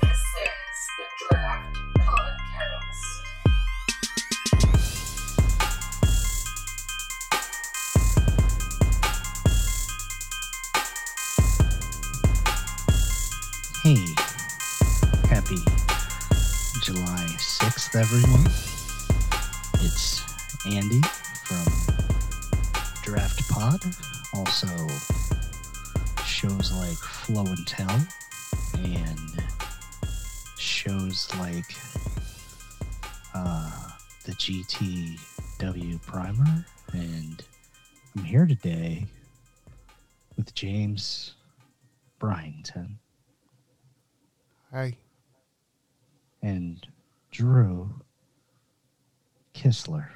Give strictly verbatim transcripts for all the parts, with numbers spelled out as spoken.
This is the Draft Podcast. Hey, happy July sixth, everyone. It's Andy from Draft Pod, also shows like Flow and Tell, and shows like uh, the T W primer, and I'm here today with James Brighton. Hi. And Drew Kistler.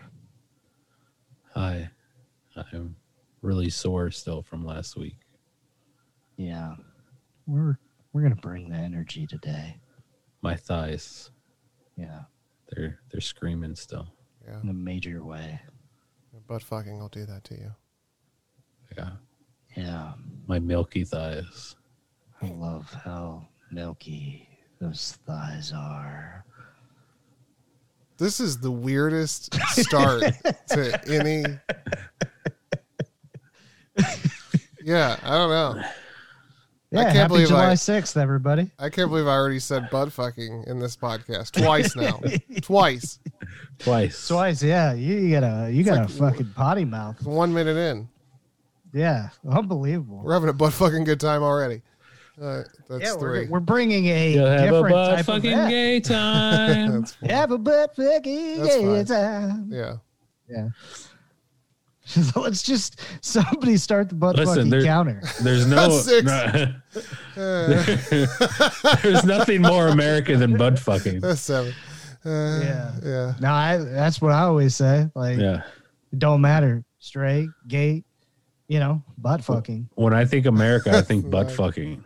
Hi. I'm really sore still from last week. Yeah. We're we're gonna bring the energy today. My thighs. Yeah. They're they're screaming still. Yeah. In a major way. Your butt fucking will do that to you. Yeah. Yeah. My milky thighs. I love how milky those thighs are. This is the weirdest start to any. Yeah, I don't know. Yeah, I can't happy believe July sixth, everybody. I can't believe I already said butt fucking in this podcast twice now. Twice. Twice. Twice, yeah. You, you got a you got like a fucking potty mouth. One minute in. Yeah, unbelievable. We're having a butt fucking good time already. Uh, that's yeah, three. We're, we're bringing a You'll different a type of gay time. Have a butt fucking that's gay fine. time. Yeah, yeah. So let's just somebody start the butt Listen, fucking there, counter. There's no. Six. no there, there's nothing more American than butt fucking. That's seven. Uh, yeah, yeah. No, I. That's what I always say. Like, yeah. It don't matter. Straight, gay, you know, butt fucking. When I think America, I think butt fucking.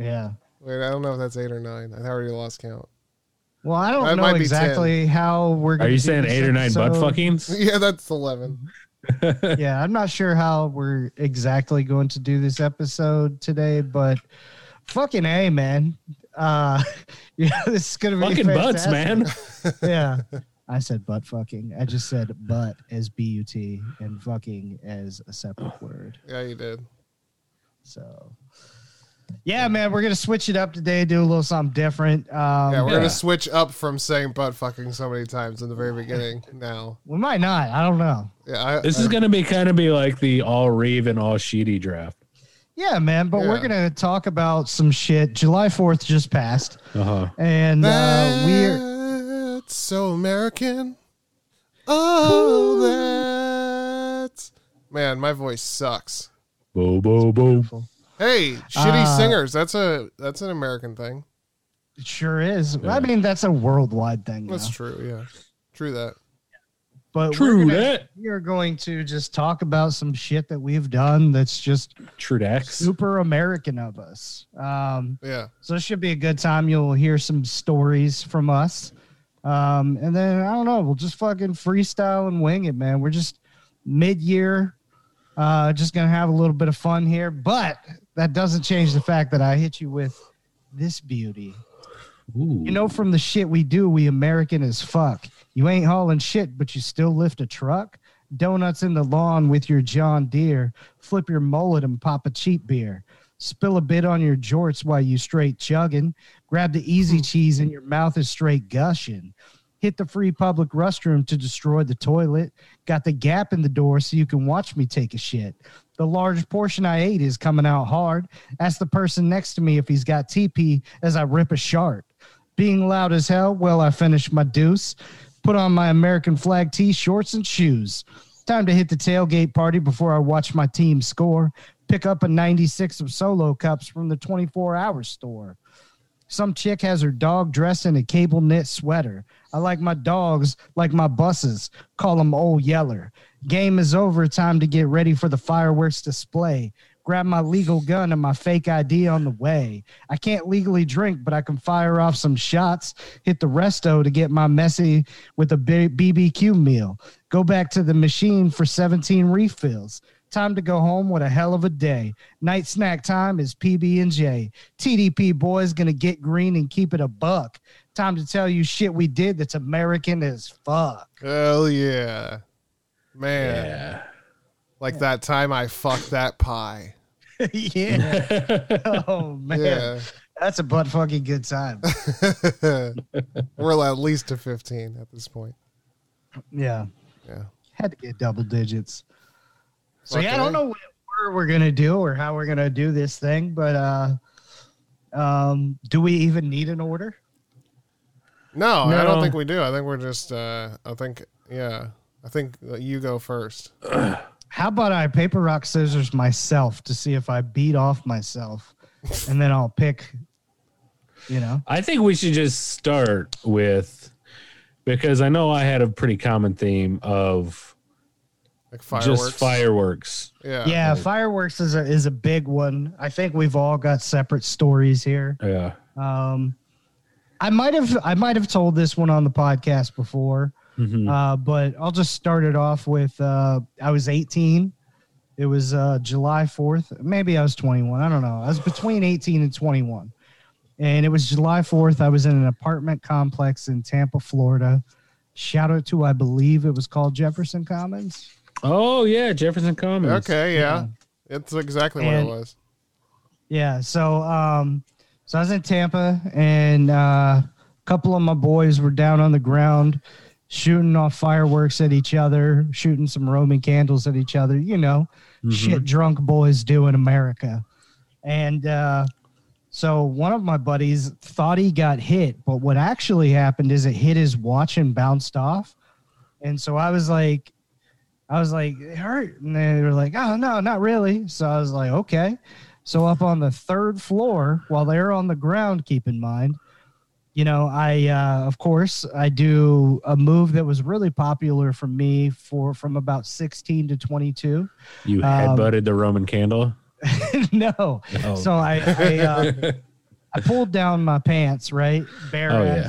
Yeah. Wait, I don't know if that's eight or nine. I already lost count. Well, I don't I know exactly ten. How we're going to Are you saying eight or nine so... butt fuckings? Yeah, that's eleven. Yeah, I'm not sure how we're exactly going to do this episode today, but fucking A, man. Uh, yeah, this is going to be fucking fantastic. Butts, man. Yeah. I said butt fucking. I just said butt as B U T and fucking as a separate word. Yeah, you did. So... Yeah, man, we're going to switch it up today, do a little something different. Um, yeah, we're yeah. going to switch up from saying butt fucking so many times in the very beginning now. We might not. I don't know. Yeah, I, This I, is going to be kind of be like the all rave and all sheedy draft. Yeah, man, but yeah. we're going to talk about some shit. July fourth just passed. Uh-huh. And uh, we're... That's so American. Oh, that's... Man, my voice sucks. Bo, bo, bo. Hey, shitty uh, singers. That's a that's an American thing. It sure is. Yeah. I mean, that's a worldwide thing. That's know? true, yeah. True that. But true gonna, that. We are going to just talk about some shit that we've done that's just true super American of us. Um, yeah. So it should be a good time. You'll hear some stories from us. Um, and then, I don't know, we'll just fucking freestyle and wing it, man. We're just mid-year, uh, just going to have a little bit of fun here. But... that doesn't change the fact that I hit you with this beauty. Ooh. You know, from the shit we do, we American as fuck. You ain't hauling shit, but you still lift a truck. Donuts in the lawn with your John Deere. Flip your mullet and pop a cheap beer. Spill a bit on your jorts while you straight chugging. Grab the easy cheese and your mouth is straight gushing. Hit the free public restroom to destroy the toilet. Got the gap in the door so you can watch me take a shit. The large portion I ate is coming out hard. Ask the person next to me if he's got T P as I rip a shard. Being loud as hell, well, I finish my deuce. Put on my American flag tee, shorts, and shoes. Time to hit the tailgate party before I watch my team score. Pick up a ninety-six of Solo cups from the twenty-four hour store. Some chick has her dog dressed in a cable knit sweater. I like my dogs like my buses. Call them Old Yeller. Game is over. Time to get ready for the fireworks display. grab my legal gun and my fake I D on the way. I can't legally drink, but I can fire off some shots, hit the resto to get my messy with a B B Q meal, go back to the machine for seventeen refills. Time to go home. What a hell of a day. Night snack time is P B and J. T D P boys gonna get green and keep it a buck. Time to tell you shit we did that's American as fuck. Hell yeah. Man. Yeah. Like yeah. that time I fucked that pie. yeah. Oh, man. Yeah. That's a butt-fucking good time. We're at least to fifteen at this point. Yeah. Yeah. Had to get double digits. So, Luckily. yeah, I don't know what order we're going to do or how we're going to do this thing, but uh, um, do we even need an order? No, no, I don't think we do. I think we're just, uh, I think, yeah, I think you go first. How about I paper, rock, scissors myself to see if I beat off myself and then I'll pick, you know? I think we should just start with, because I know I had a pretty common theme of like fireworks. Just fireworks. Yeah, yeah, like, fireworks is a, is a big one. I think we've all got separate stories here. Yeah. Um, I might have I might have told this one on the podcast before, mm-hmm. uh, but I'll just start it off with uh, I was eighteen. It was uh, July fourth. Maybe I was twenty-one. I don't know. I was between eighteen and twenty-one. And it was July fourth. I was in an apartment complex in Tampa, Florida. Shout out to, I believe it was called Jefferson Commons. Oh, yeah. Jefferson Commons. Okay, yeah. yeah. It's exactly and, what it was. Yeah, so... Um, So I was in Tampa, and uh, a couple of my boys were down on the ground shooting off fireworks at each other, shooting some Roman candles at each other, you know, mm-hmm. shit drunk boys do in America. And uh, so one of my buddies thought he got hit, but what actually happened is it hit his watch and bounced off. And so I was like, I was like, it hurt. And they were like, oh, no, not really. So I was like, okay. So up on the third floor, while they're on the ground, keep in mind, you know, I, uh, of course, I do a move that was really popular for me for from about sixteen to twenty-two. You headbutted um, the Roman candle? No. Oh. So I I, uh, I pulled down my pants, right? Bare oh, ass.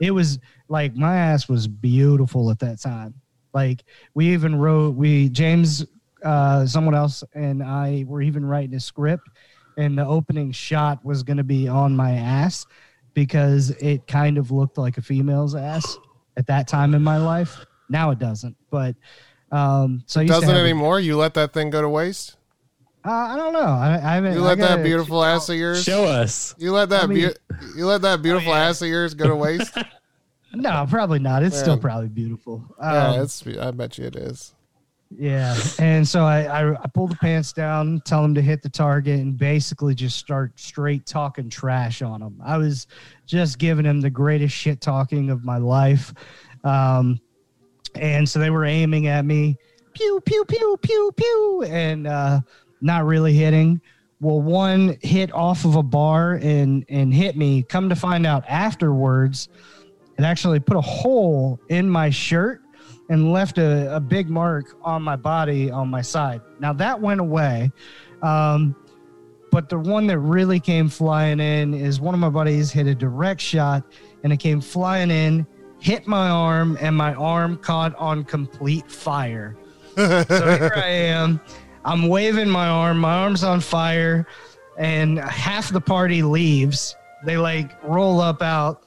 Yeah. It was like my ass was beautiful at that time. Like we even wrote, we James... Uh, someone else and I were even writing a script, and the opening shot was going to be on my ass because it kind of looked like a female's ass at that time in my life. Now it doesn't, but um, so it doesn't anymore. A, you let that thing go to waste. Uh, I don't know. I, I haven't. You let gotta, that beautiful ass of yours show us. You let that I mean, be- you let that beautiful oh, yeah. ass of yours go to waste. No, probably not. It's Man. still probably beautiful. Um, yeah, it's. I bet you it is. Yeah, and so I, I, I pull the pants down, tell him to hit the target, and basically just start straight talking trash on him. I was just giving him the greatest shit talking of my life. Um, and so they were aiming at me, pew, pew, pew, pew, pew, and uh, not really hitting. Well, one hit off of a bar and, and hit me. Come to find out afterwards, it actually put a hole in my shirt and left a, a big mark on my body on my side. Now that went away. Um, but the one that really came flying in is one of my buddies hit a direct shot and it came flying in, hit my arm, and my arm caught on complete fire. So here I am. I'm waving my arm. My arm's on fire and half the party leaves. They like roll up out.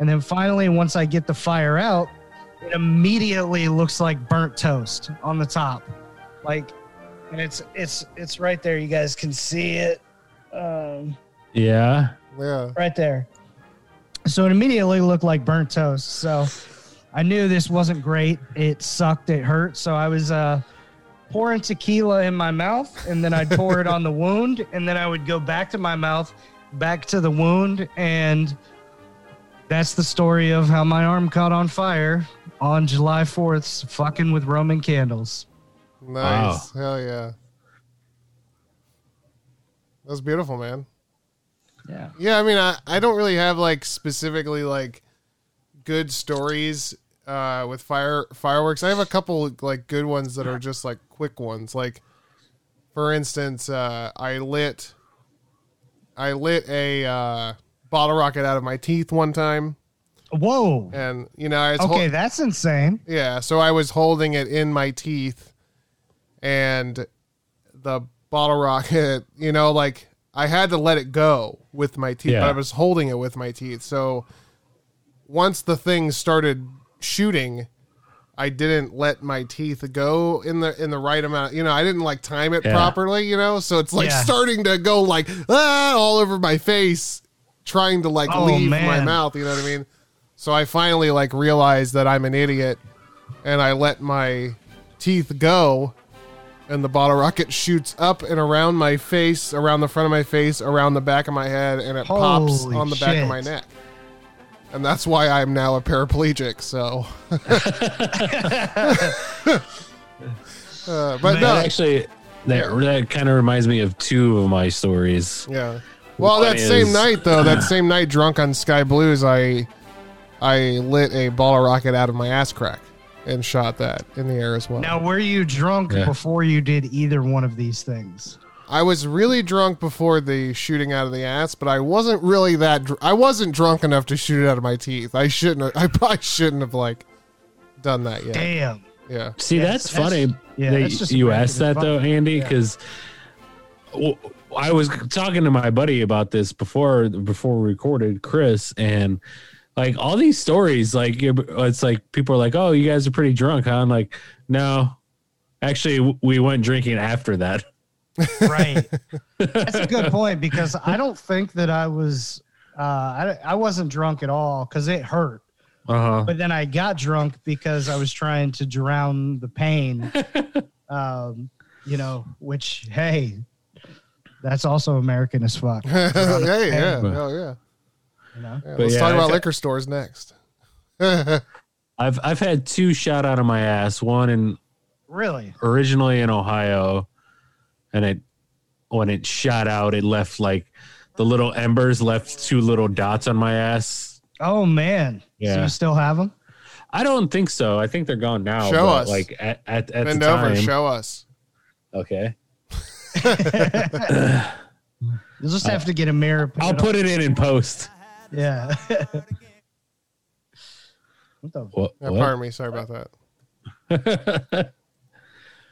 And then finally, once I get the fire out, it immediately looks like burnt toast on the top. Like, and it's it's it's right there. You guys can see it. Um, yeah. Yeah. Right there. So it immediately looked like burnt toast. So I knew this wasn't great. It sucked. It hurt. So I was uh, pouring tequila in my mouth, and then I'd pour it on the wound, and then I would go back to my mouth, back to the wound, and that's the story of how my arm caught on fire on July fourth, fucking with Roman candles. Nice. Wow. Hell yeah. That's beautiful, man. Yeah. Yeah, I mean, I, I don't really have, like, specifically, like, good stories uh, with fire fireworks. I have a couple, like, good ones that are just, like, quick ones. Like, For instance, uh, I lit, I lit a uh, bottle rocket out of my teeth one time. Whoa! And you know, I was okay, hol- that's insane. Yeah, so I was holding it in my teeth, and the bottle rocket, you know, like I had to let it go with my teeth, yeah. but I was holding it with my teeth. So once the thing started shooting, I didn't let my teeth go in the in the right amount. You know, I didn't like time it yeah. properly, you know? So it's like yeah. starting to go like ah, all over my face, trying to like oh, leave man. my mouth, you know what I mean? So I finally like realized that I'm an idiot and I let my teeth go and the bottle rocket shoots up and around my face, around the front of my face, around the back of my head, and it Holy pops on the shit. back of my neck. And that's why I'm now a paraplegic. So, uh, but Man, no, actually, that yeah. that kind of reminds me of two of my stories. Yeah. Well, that is, same night though, that same night, drunk on Sky Blues, I I lit a ball rocket out of my ass crack and shot that in the air as well. Now, were you drunk yeah. before you did either one of these things? I was really drunk before the shooting out of the ass, but I wasn't really that. Dr- I wasn't drunk enough to shoot it out of my teeth. I shouldn't. Have, I probably shouldn't have like done that yet. Damn. Yeah. See, that's, that's funny. That's, yeah, that that's you asked that funny. though, Andy, because yeah. I was talking to my buddy about this before before we recorded, Chris, and like all these stories, like it's like people are like, "Oh, you guys are pretty drunk, huh?" I'm like, "No, actually, we went drinking after that." Right. That's a good point because I don't think that I was, uh, I, I wasn't drunk at all because it hurt. Uh-huh. But then I got drunk because I was trying to drown the pain, um, you know, which, hey, that's also American as fuck. hey, yeah. But, oh, yeah. You know? yeah let's yeah, talk about I've, liquor stores next. I've, I've had two shot out of my ass, one in really originally in Ohio. And it, when it shot out, it left like the little embers left two little dots on my ass. Oh man! Yeah. So you still have them? I don't think so. I think they're gone now. Show us. Like at at, at Bend the time. Bend over. Show us. Okay. You'll just have uh, to get a mirror. Put I'll it put it in and post. Yeah. What the? What, what? Oh, pardon me. Sorry about that.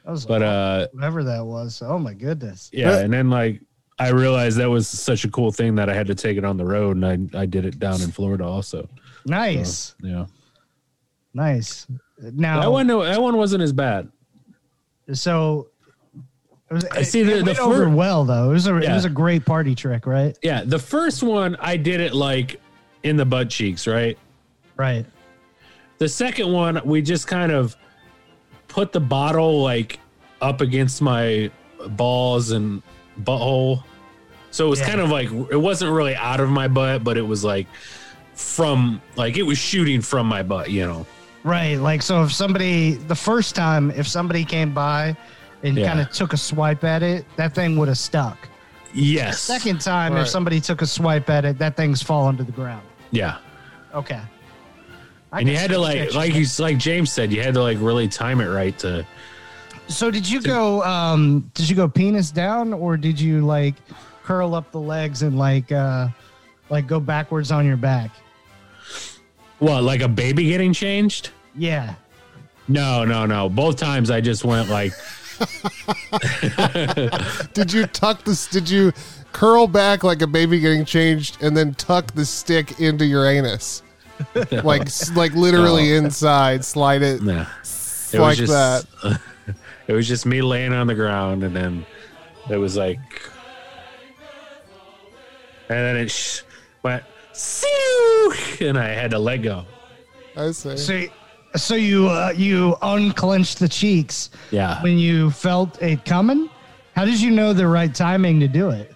That was but uh, whatever that was. Oh my goodness. Yeah. And then like, I realized that was such a cool thing that I had to take it on the road and I, I did it down in Florida also. Nice. So, yeah. Nice. Now that one, that one wasn't as bad. So it was, I see it, the, it the went first, over well though. It was a, yeah. it was a great party trick, right? Yeah. The first one I did it like in the butt cheeks. Right. Right. The second one, we just kind of put the bottle like up against my balls and butthole. So it was yeah. kind of like, it wasn't really out of my butt, but it was like from, like it was shooting from my butt, you know? Right. Like, so if somebody, the first time, if somebody came by and yeah. kind of took a swipe at it, that thing would have stuck. Yes. The second time, right. if somebody took a swipe at it, that thing's fallen to the ground. Yeah. Okay. I and you had to like, like you, like James said, you had to like really time it right to. So did you to, go? Um, did you go penis down, or did you like curl up the legs and like, uh, like go backwards on your back? What, like a baby getting changed? Yeah. No, no, no. Both times I just went like. Did you tuck this? Did you curl back like a baby getting changed, and then tuck the stick into your anus? No. Like, like literally no. inside, slide it no. it like was just, that. Uh, it was just me laying on the ground, and then it was like, and then it sh- went, and I had to let go. I see. So, so you uh, you unclenched the cheeks. Yeah. When you felt it coming, how did you know the right timing to do it?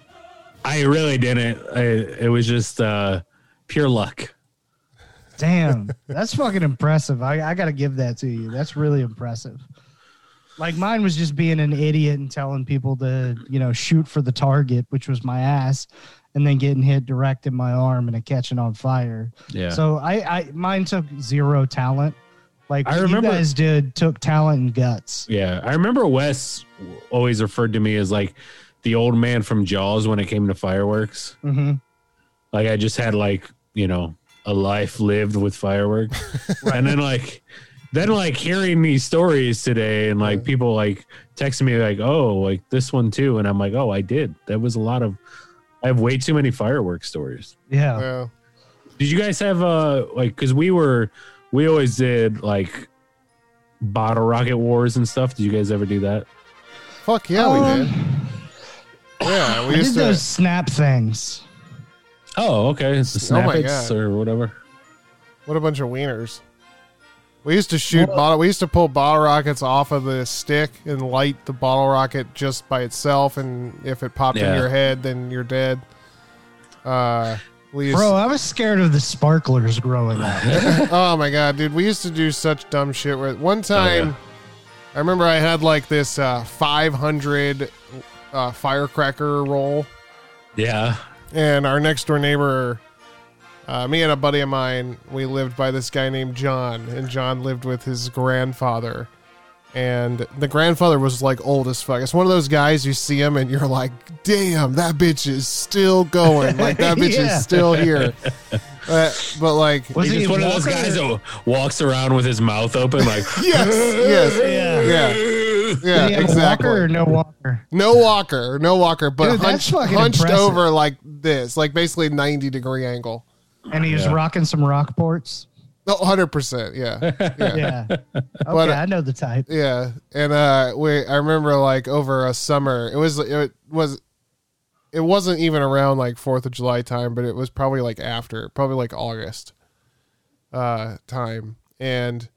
I really didn't. I, it was just uh, pure luck. Damn, that's fucking impressive. I, I got to give that to you. That's really impressive. Like mine was just being an idiot and telling people to, you know, shoot for the target, which was my ass, and then getting hit direct in my arm and it catching on fire. Yeah. So I, I mine took zero talent, Like I remember, you guys did took talent and guts. Yeah, I remember Wes always referred to me as like the old man from Jaws when it came to fireworks. Mm-hmm. Like I just had like, you know, a life lived with fireworks. Right. And then like, then like hearing these stories today and like people like texting me like, oh, like this one too. And I'm like, oh, I did. That was a lot of, I have way too many fireworks stories. Yeah. yeah. Did you guys have uh like, cause we were, we always did like bottle rocket wars and stuff. Did you guys ever do that? Fuck yeah, um, we did. Yeah. We I used did to those snap things. Oh, okay. It's the Snappets oh or whatever. What a bunch of wieners. We used to shoot what? bottle. We used to pull bottle rockets off of the stick and light the bottle rocket just by itself. And if it popped yeah. in your head, then you're dead. Uh, we used Bro, to- I was scared of the sparklers growing up. Oh my God, dude. We used to do such dumb shit. With one time, oh, yeah. I remember I had like this uh, five hundred uh, firecracker roll. Yeah. And our next door neighbor, uh, me and a buddy of mine, we lived by this guy named John, and John lived with his grandfather, and the grandfather was like old as fuck. It's one of those guys you see him and you're like, damn, that bitch is still going, like that bitch yeah. is still here. Uh, but like, was he, he just one of those guys that walks around with his mouth open, like yes, yes, yeah. yeah. Yeah, yeah, exactly. Walker or no walker? No walker, no walker, but dude, hunched, hunched over like this, like basically ninety degree angle. And he was yeah. rocking some Rockports. No, one hundred percent. Yeah. Yeah. yeah. Okay, but, I know the type. Yeah. And uh, we, I remember like over a summer, it was, it was, it wasn't even around like fourth of July time, but it was probably like after, probably like August uh, time. And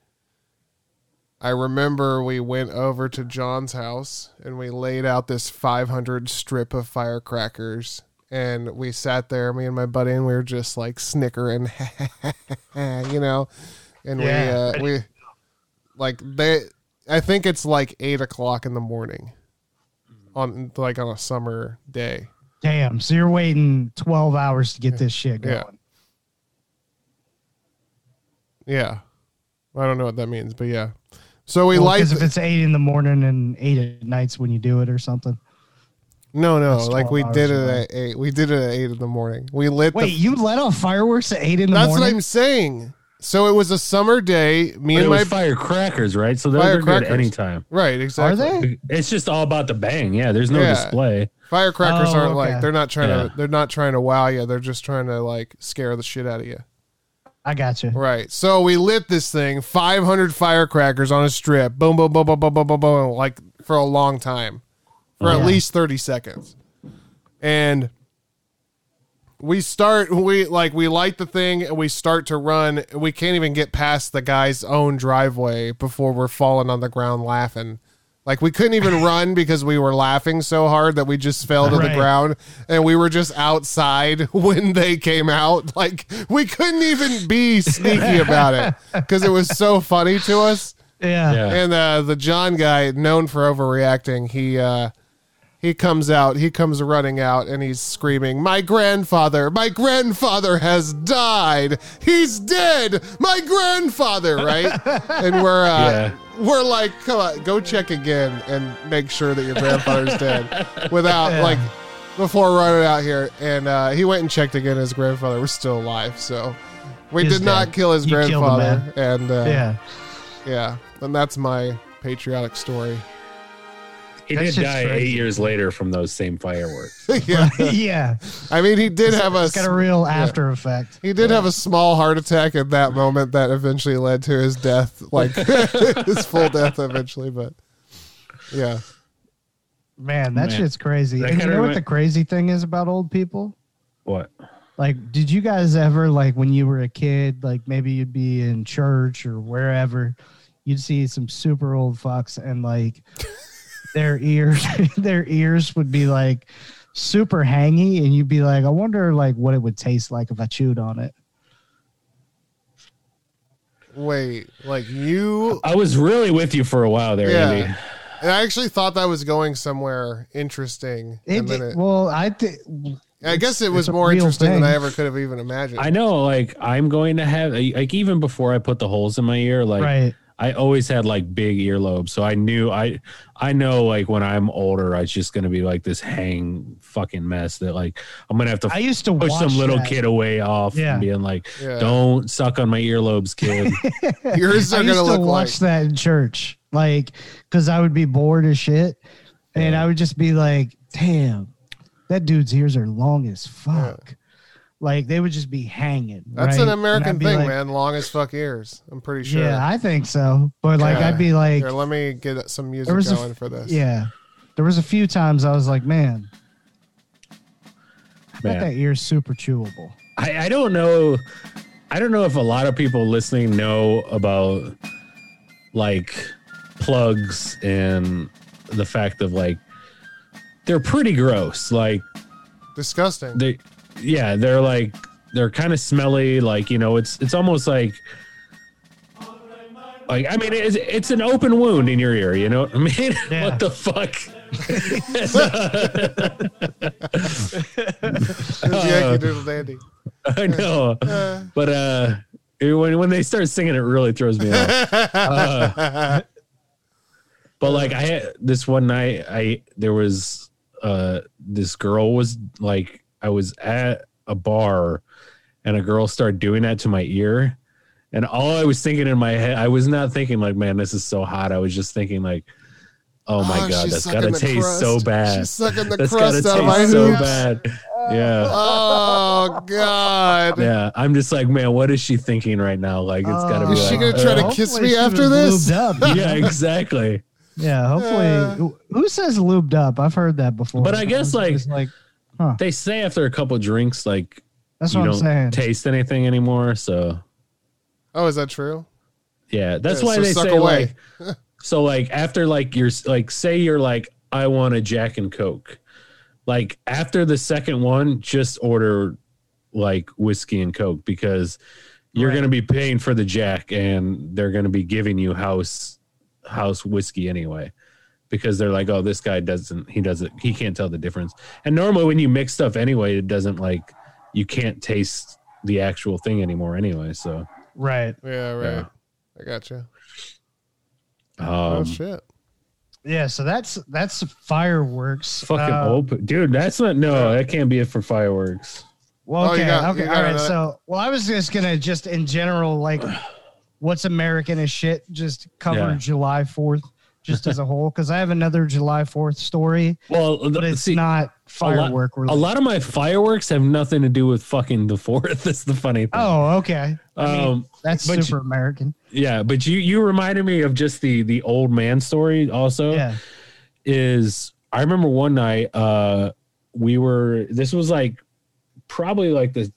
I remember we went over to John's house and we laid out this five hundred strip of firecrackers and we sat there, me and my buddy, and we were just like snickering, you know, and yeah. we, uh, we like they, I think it's like eight o'clock in the morning on like on a summer day. Damn. So you're waiting twelve hours to get this shit going. Yeah. yeah. I don't know what that means, but yeah. So we well, like if it's eight in the morning and eight at nights when you do it or something. No, no, that's like we did it away. at eight. We did it at eight in the morning. We lit. Wait, the, you let off fireworks at eight in the that's morning? That's what I'm saying. So it was a summer day. Me but and it was my firecrackers, right? So they're good at any time, right? Exactly. Are they? It's just all about the bang. Yeah, there's no yeah. display. Firecrackers oh, aren't okay. like they're not trying yeah. to. They're not trying to wow you. They're just trying to like scare the shit out of you. I got you. Right. So we lit this thing, five hundred firecrackers on a strip. Boom, boom, boom, boom, boom, boom, boom, boom, like for a long time, for yeah. at least thirty seconds. And we start, we like, we light the thing and we start to run. We can't even get past the guy's own driveway before we're falling on the ground laughing. Like we couldn't even run because we were laughing so hard that we just fell to right. the ground and we were just outside when they came out. Like we couldn't even be sneaky about it because it was so funny to us. Yeah. yeah. And uh, the John guy, known for overreacting, he uh, he comes out, he comes running out and he's screaming, "My grandfather, my grandfather has died. He's dead. My grandfather." Right. And we're uh, yeah. we're like, come on, go check again and make sure that your grandfather's dead without yeah. like before running out here. And uh, he went and checked again. His grandfather was still alive. So we He's did dead. not kill his you grandfather. And uh, yeah, yeah. And that's my patriotic story. He that's did die crazy. eight years later from those same fireworks. yeah. yeah. I mean, he did it's, have a, it's got a real after yeah. effect. He did yeah. have a small heart attack at that moment that eventually led to his death, like his full death eventually. But yeah, man, that man. shit's crazy. That and you know what went... the crazy thing is about old people? What? Like, did you guys ever, like when you were a kid, like maybe you'd be in church or wherever, you'd see some super old fucks and like, Their ears, their ears would be like super hangy, and you'd be like, "I wonder, like, what it would taste like if I chewed on it." Wait, like you? I was really with you for a while there, yeah. Andy. And I actually thought that was going somewhere interesting. It, it, well, I think. I guess it was more interesting thing. than I ever could have even imagined. I know, like I'm going to have, like even before I put the holes in my ear, like. Right. I always had like big earlobes. So I knew I, I know like when I'm older, I was just going to be like this hang fucking mess that like, I'm going to have to, I used to push some little that. kid away off yeah. and being like, yeah. don't suck on my earlobes, kid. Yours are I used to look watch like. that in church. Like, cause I would be bored as shit. Yeah. And I would just be like, damn, that dude's ears are long as fuck. Yeah. Like, they would just be hanging. That's right? An American thing, like, man. Long as fuck ears. I'm pretty sure. Yeah, I think so. But, like, yeah. I'd be like... Here, let me get some music going f- for this. Yeah. There was a few times I was like, man, I bet that ear's super chewable. I, I don't know. I don't know if a lot of people listening know about, like, plugs and the fact of, like, they're pretty gross. Like... Disgusting. They... Yeah, they're like they're kind of smelly, like, you know, it's it's almost like like I mean it's it's an open wound in your ear, you know what I mean? Yeah. What the fuck? uh, I know. But uh when when they start singing it really throws me off. Uh, but like I had this one night I there was uh this girl was like I was at a bar and a girl started doing that to my ear. And all I was thinking in my head, I was not thinking like, man, this is so hot. I was just thinking like, oh my oh, God, that's got to taste crust. so bad. She's sucking the that's crust out of my so ears. bad. Yeah. Oh God. Yeah. I'm just like, man, what is she thinking right now? Like, it's got to uh, be Is like, she going to try uh, to kiss me after this? Yeah, exactly. Yeah. Hopefully. Uh, Who says lubed up? I've heard that before. But I guess like, like, Huh. They say after a couple of drinks, like, that's you what I'm don't saying. taste anything anymore. So, oh, is that true? Yeah, that's yeah, why so they say away. like, so like after like you're like say you're like I want a Jack and Coke, like after the second one, just order like whiskey and Coke because you're right. gonna be paying for the Jack and they're gonna be giving you house house whiskey anyway. Because they're like, oh, this guy doesn't, he doesn't, he can't tell the difference. And normally when you mix stuff anyway, it doesn't like, you can't taste the actual thing anymore anyway. So, right. Yeah, right. Yeah. I gotcha. Um, oh, shit. Yeah, so that's, that's fireworks. Fucking um, open. Dude, that's not, no, that can't be it for fireworks. Well, okay. Oh, got, okay. All right. That. So, well, I was just going to just in general, like, what's American as shit, just cover yeah. July fourth. Just as a whole, because I have another July fourth story. Well, but it's see, not firework related. A lot of my fireworks have nothing to do with fucking the fourth. That's the funny thing. Oh, okay. Um, I mean, that's super you, American. Yeah, but you you reminded me of just the the old man story. Also, yeah. is I remember one night uh, we were. This was like probably like the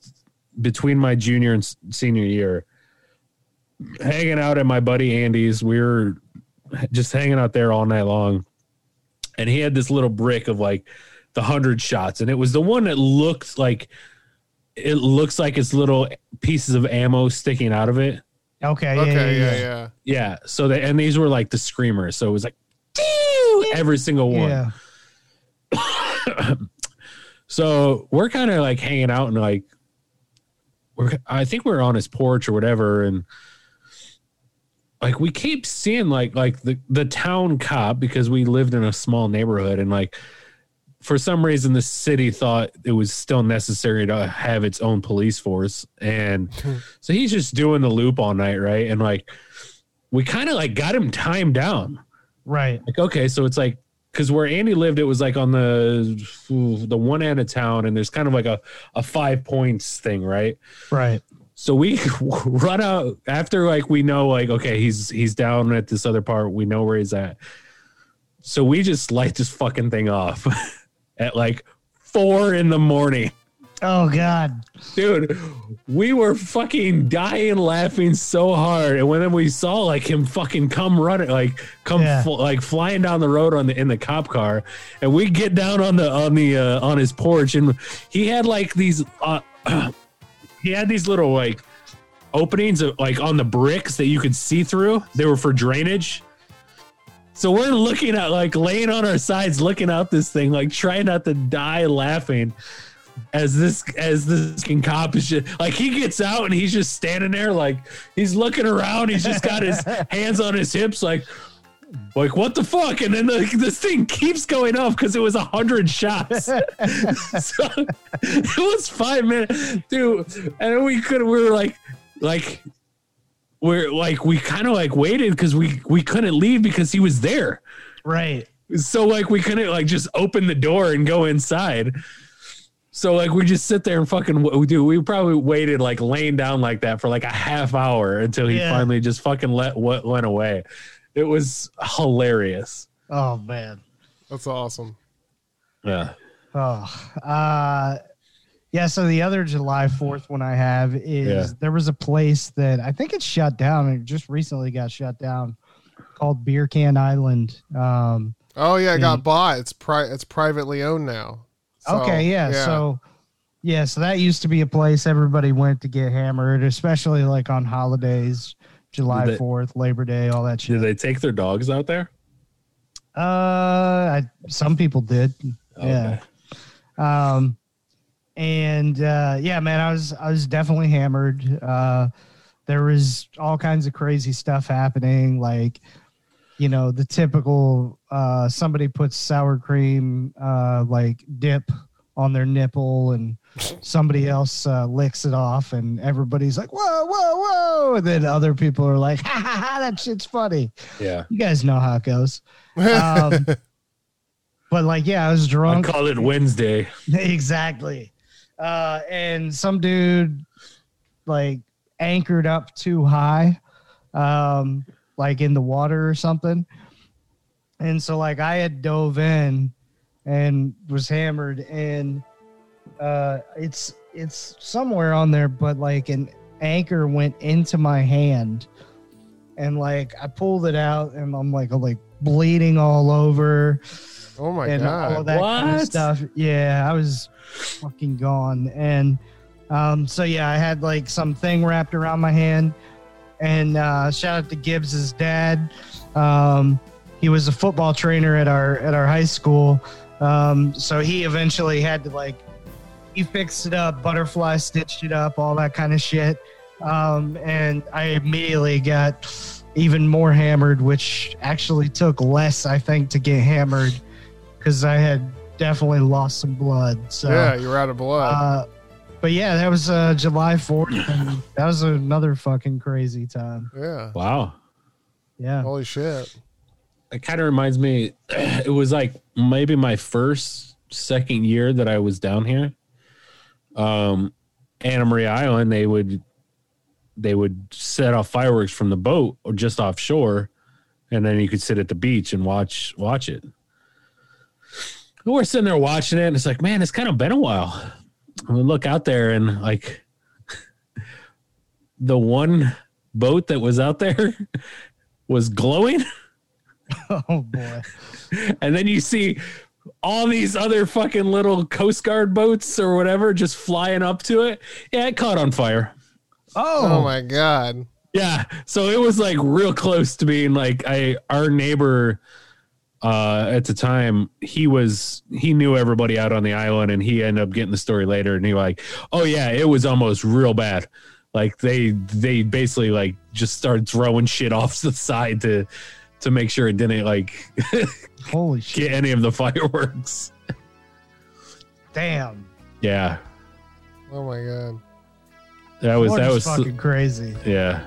between my junior and senior year, hanging out at my buddy Andy's. We were. Just hanging out there all night long. And he had this little brick of like the hundred shots. And it was the one that looked like, it looks like it's little pieces of ammo sticking out of it. Okay. okay yeah, yeah, yeah. Yeah. yeah. So they, and these were like the screamers. So it was like every single one. Yeah. So we're kind of like hanging out and like, we're, I think we're on his porch or whatever. And, like we keep seeing like like the, the town cop because we lived in a small neighborhood and like for some reason the city thought it was still necessary to have its own police force and so he's just doing the loop all night, right? And like we kind of like got him timed down, right? Like okay, so it's like because where Andy lived it was like on the the one end of town and there's kind of like a a five points thing, right? Right. So we run out after like we know like okay he's he's down at this other part, we know where he's at, so we just light this fucking thing off at like four in the morning. Oh God, dude, we were fucking dying laughing so hard, and when we saw like him fucking come running like come yeah. fl- like flying down the road on the in the cop car, and we get down on the on the uh, on his porch, and he had like these. Uh, He had these little like openings of, like on the bricks that you could see through. They were for drainage. So we're looking at like laying on our sides, looking out this thing, like trying not to die laughing. as this as this concoction. Like, he gets out and he's just standing there, like he's looking around. He's just got his hands on his hips, like, like what the fuck? And then the, this thing keeps going off because it was a hundred shots. So it was five minutes, dude. And we could we were like, like we're like we kind of like waited because we we couldn't leave because he was there, right? So like we couldn't like just open the door and go inside. So like we just sit there and fucking we do. We probably waited like laying down like that for like a half hour until he yeah. finally just fucking let what went away. It was hilarious. Oh man, that's awesome. Yeah. Oh, uh, yeah. So the other July fourth one I have is yeah. there was a place that I think it's shut down and just recently got shut down called Beer Can Island. Um, oh yeah, it got bought. It's pri- It's privately owned now. So, okay, yeah, yeah, so yeah, so that used to be a place everybody went to get hammered, especially like on holidays, July fourth, Labor Day, all that shit. Did they take their dogs out there? Uh, I, some people did. Okay. Yeah. Um, and uh, yeah, man, I was I was definitely hammered. Uh, there was all kinds of crazy stuff happening, like, you know, the typical uh, somebody puts sour cream uh, like dip on their nipple and somebody else uh, licks it off and everybody's like, whoa, whoa, whoa. And then other people are like, ha, ha, ha, that shit's funny. Yeah. You guys know how it goes. Um, but like, yeah, I was drunk. I call it Wednesday. Exactly. Uh, and some dude like anchored up too high. Um like in the water or something. And so like I had dove in and was hammered and uh, it's, it's somewhere on there, but like an anchor went into my hand and like, I pulled it out and I'm like, I'm like bleeding all over. Oh my and God. All that what? Kind of stuff. Yeah. I was fucking gone. And um, so, yeah, I had like something wrapped around my hand. And uh, shout out to Gibbs' dad. Um, he was a football trainer at our at our high school. Um, so he eventually had to like he fixed it up, butterfly stitched it up, all that kind of shit. Um, and I immediately got even more hammered, which actually took less, I think, to get hammered because I had definitely lost some blood. So yeah, you were out of blood. Uh, But yeah, that was uh, July fourth. And that was another fucking crazy time. Yeah. Wow. Yeah. Holy shit. It kind of reminds me, it was like maybe my first, second year that I was down here. Um, Anna Maria Island, they would, they would set off fireworks from the boat or just offshore. And then you could sit at the beach and watch, watch it. And we're sitting there watching it. And it's like, man, it's kind of been a while. We look out there and like the one boat that was out there was glowing. Oh boy. And then you see all these other fucking little Coast Guard boats or whatever, just flying up to it. Yeah. It caught on fire. Oh, oh my God. Yeah. So it was like real close to being like I, our neighbor, Uh, at the time he was, he knew everybody out on the island and he ended up getting the story later. And he like, oh yeah, it was almost real bad. Like they, they basically like just started throwing shit off the side to, to make sure it didn't like holy shit. Get any of the fireworks. Damn. Yeah. Oh my God. That was, Lord that was fucking crazy. Yeah.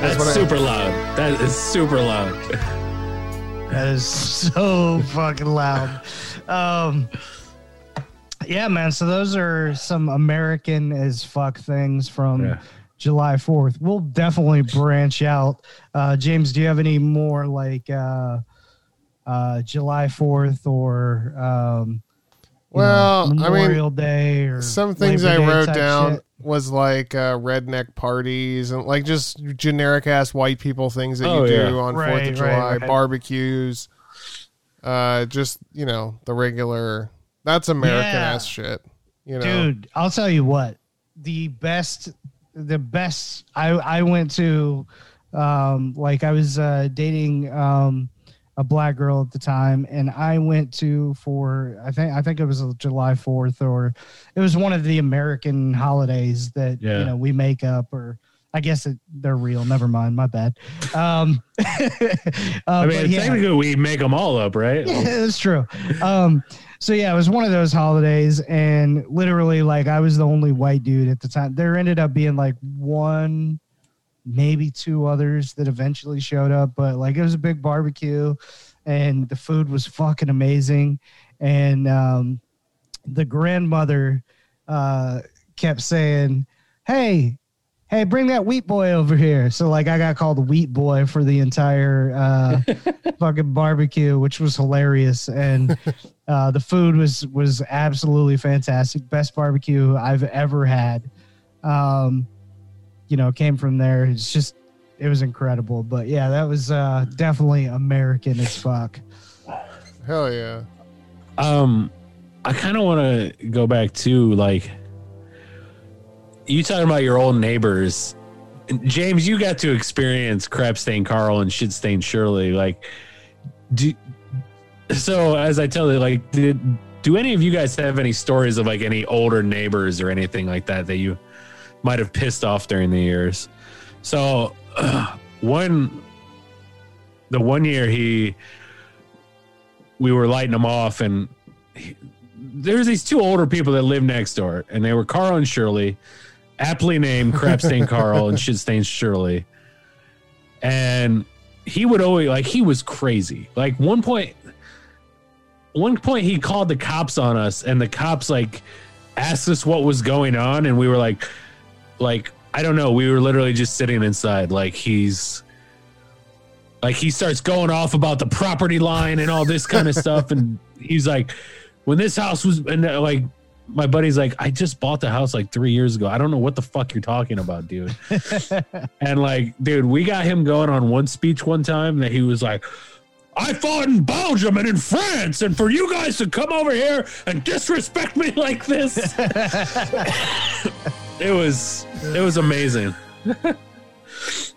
That's super loud. That is super loud. That is so fucking loud. Um, yeah, man. So those are some American as fuck things from yeah. July fourth. We'll definitely branch out. Uh, James, do you have any more like uh, uh, July fourth or um, well, know, Memorial I mean, Day or some things Labor I Day wrote down. Shit? Was like uh, redneck parties and like just generic ass white people things that oh, you do yeah. on right, fourth of July, right, right. barbecues, uh, just, you know, the regular, that's American yeah. ass shit. You know, dude, I'll tell you what, the best, the best I, I went to, um, like I was uh, dating um, a black girl at the time, and I went to for I think I think it was July fourth, or it was one of the American holidays that yeah. you know we make up, or I guess it, they're real. Never mind, my bad. Um, uh, I mean, yeah. technically we make them all up, right? Yeah, that's true. Um, so yeah, it was one of those holidays, and literally, like, I was the only white dude at the time. There ended up being like one, maybe two others that eventually showed up, but like it was a big barbecue and the food was fucking amazing. And um, the grandmother uh, kept saying, hey, hey, bring that wheat boy over here. So like I got called wheat boy for the entire uh, fucking barbecue, which was hilarious. And uh, the food was, was absolutely fantastic. Best barbecue I've ever had. Um, you know, came from there. It's just, it was incredible. But yeah, that was uh, definitely American as fuck. Hell yeah. Um, I kind of want to go back to, like, you talking about your old neighbors. James, you got to experience crap stain Carl and shit stain Shirley. Like, do, so as I tell you, like, did, do any of you guys have any stories of like any older neighbors or anything like that that you might have pissed off during the years? So uh, one, the one year he, we were lighting him off, and he, there's these two older people that live next door, and they were Carl and Shirley, aptly named Crap Stain Carl and Shit Stain Shirley. And he would always, like, he was crazy. Like one point, one point he called the cops on us, and the cops like asked us what was going on, and we were like, like, I don't know. We were literally just sitting inside. Like he's like, he starts going off about the property line and all this kind of stuff. And he's like, when this house was, and like my buddy's like, I just bought the house like three years ago. I don't know what the fuck you're talking about, dude. And like, dude, we got him going on one speech one time that he was like, I fought in Belgium and in France, and for you guys to come over here and disrespect me like this. It was, it was amazing.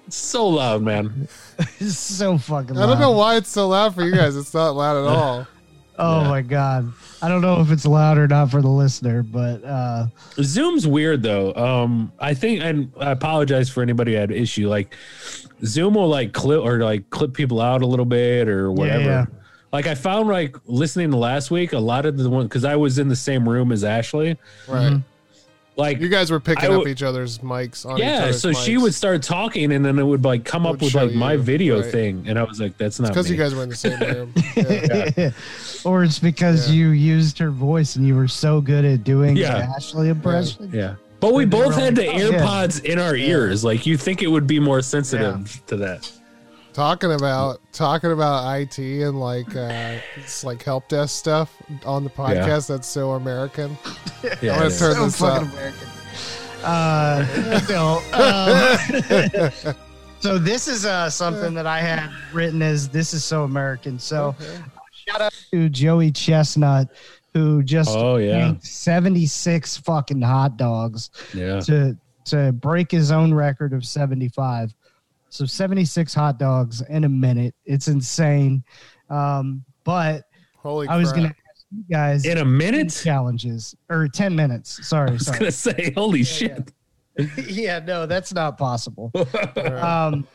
So loud, man. It's so fucking loud. I don't know why it's so loud for you guys. It's not loud at all. Oh yeah. My God. I don't know if it's loud or not for the listener, but uh, Zoom's weird though. Um, I think, and I apologize for anybody who had an issue. Like Zoom will like clip or like clip people out a little bit or whatever. Yeah, yeah. Like I found like listening to last week, a lot of the one, cause I was in the same room as Ashley. Right. Mm-hmm. Like you guys were picking w- up each other's mics. On yeah. Each other's so mics. She would start talking, and then it would like come would up with like you, my video right. thing. And I was like, that's not because you guys were in the same room. Yeah. Yeah. Or it's because yeah. you used her voice and you were so good at doing yeah. an Ashley impression. Yeah. yeah. But we and both had like, the oh, AirPods yeah. in our yeah. ears. Like you think it would be more sensitive yeah. to that. Talking about talking about I T and like uh, it's like help desk stuff on the podcast. Yeah. That's so American. Yeah, I'm gonna turn so this fucking up. American. Uh, no, uh, so this is uh, something that I had written as "This is so American." So okay. uh, shout out to Joey Chestnut, who just oh yeah ate seventy-six fucking hot dogs yeah. to to break his own record of seventy-five. So seventy-six hot dogs in a minute. It's insane. Um, but holy I was going to ask you guys in a minute challenges or ten minutes. Sorry. I was going to say, holy yeah, shit. Yeah. yeah, no, that's not possible. um,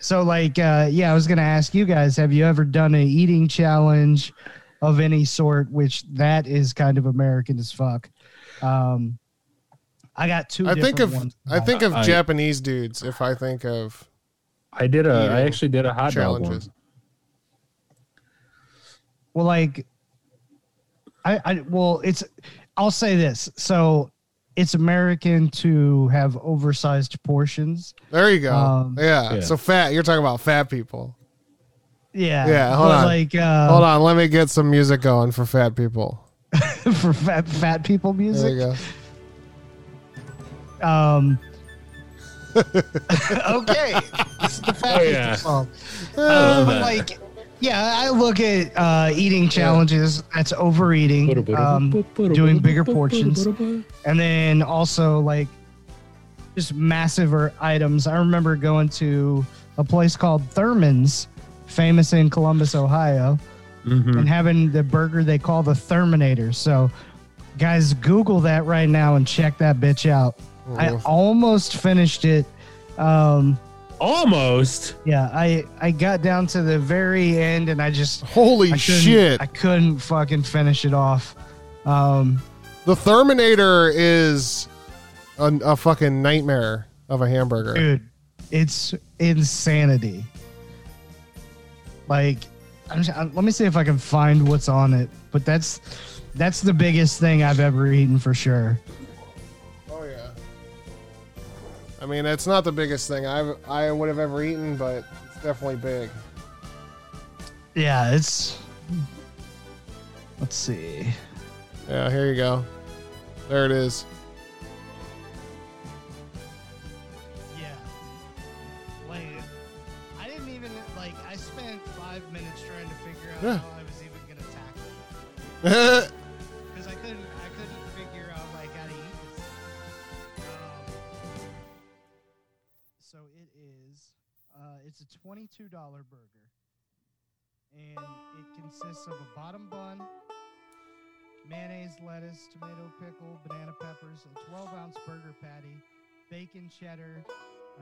so like, uh, yeah, I was going to ask you guys, have you ever done an eating challenge of any sort, which that is kind of American as fuck. Um, I got two. I think of, ones. I think of I, Japanese dudes. If I think of, I did a. You know, I actually did a hot challenges. Dog one. Well, like, I, I, well, it's. I'll say this. So, it's American to have oversized portions. There you go. Um, yeah. yeah. So fat. You're talking about fat people. Yeah. Yeah. Hold on. Like, uh, hold on. Let me get some music going for fat people. For fat fat people music. There you go. Um. Okay. It's the fat oh, yeah. song. Uh, like, yeah, I look at uh, eating challenges. That's overeating, um, doing bigger portions, and then also like just massive items. I remember going to a place called Thurman's famous in Columbus, Ohio, mm-hmm. and having the burger they call the Thurmanator. So, guys, Google that right now and check that bitch out. Oh. I almost finished it. Um, almost? Yeah, I, I got down to the very end, and I just... Holy I shit. I couldn't fucking finish it off. Um, the Thurmanator is a, a fucking nightmare of a hamburger. Dude, it's insanity. Like, I'm just, I'm, let me see if I can find what's on it. But that's that's the biggest thing I've ever eaten for sure. Oh yeah. I mean, it's not the biggest thing I've I would have ever eaten, but it's definitely big. Yeah, it's. Let's see. Yeah, here you go. There it is. Yeah. I was even gonna tackle it. Because I couldn't, I couldn't figure out like how to eat this. Um, so it is, uh, it's a twenty-two dollar burger, and it consists of a bottom bun, mayonnaise, lettuce, tomato, pickle, banana peppers, a twelve ounce burger patty, bacon cheddar,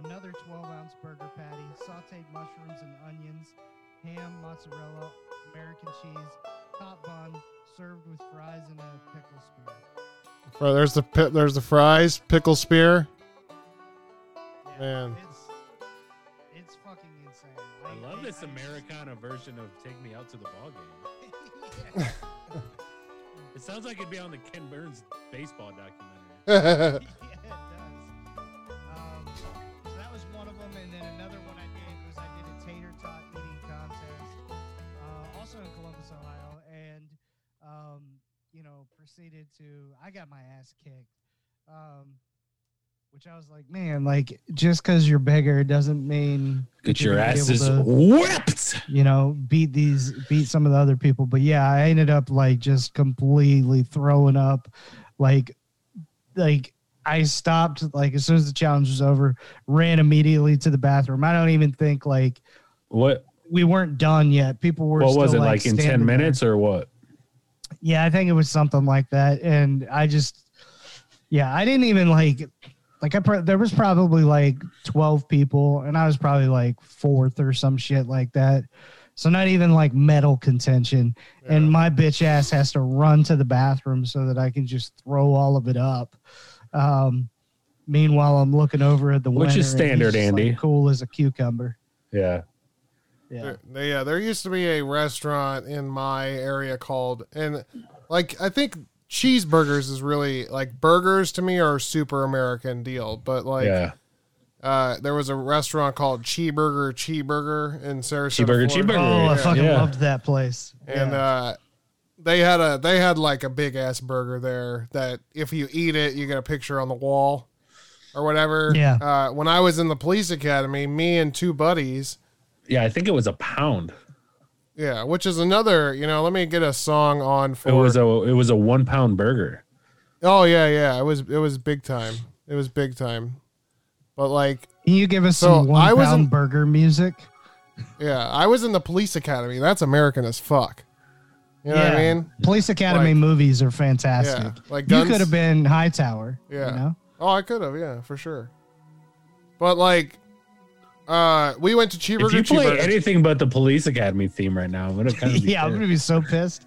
another twelve ounce burger patty, sautéed mushrooms and onions, ham, mozzarella, American cheese, top bun, served with fries and a pickle spear. There's the pi- there's the fries, pickle spear. Yeah, man, it's it's fucking insane. Like, I love this I, Americana I, version of "Take Me Out to the Ball Game." It sounds like it'd be on the Ken Burns baseball documentary. Proceeded to, I got my ass kicked, um, which I was like, man, like just because you're bigger doesn't mean get your asses to, whipped. You know, beat these, beat some of the other people. But yeah, I ended up like just completely throwing up. Like, like I stopped like as soon as the challenge was over, ran immediately to the bathroom. I don't even think like what we weren't done yet. People were. What still, was it like, like in ten minutes there. Or what? Yeah, I think it was something like that, and I just, yeah, I didn't even like, like I pro- there was probably like twelve people, and I was probably like fourth or some shit like that, so not even like medal contention, yeah. And my bitch ass has to run to the bathroom so that I can just throw all of it up. Um, meanwhile, I'm looking over at the winner, which is standard, Andy, like cool as a cucumber. Yeah. Yeah. There, yeah, there used to be a restaurant in my area called, and like I think cheeseburgers is really like burgers to me are a super American deal, but like yeah. uh, there was a restaurant called Cheeburger Cheeburger in Sarasota. Cheeburger Florida. Cheeburger. Oh, I fucking yeah. loved that place. And yeah. uh, they had a they had like a big ass burger there that if you eat it, you get a picture on the wall or whatever. Yeah. Uh, when I was in the police academy, me and two buddies. Yeah, I think it was a pound. Yeah, which is another, you know, let me get a song on for it was a it was a one pound burger. Oh yeah, yeah. It was it was big time. It was big time. But like can you give us so some one I pound in, burger music? Yeah, I was in the police academy. That's American as fuck. You know yeah. what I mean? Police Academy like, movies are fantastic. Yeah, like guns, you could have been Hightower. Yeah. You know? Oh, I could have, yeah, for sure. But like Uh, we went to Cheeburger. If you play Cheeburger. Anything but the Police Academy theme right now, I'm gonna kind of be yeah, pissed. I'm gonna be so pissed.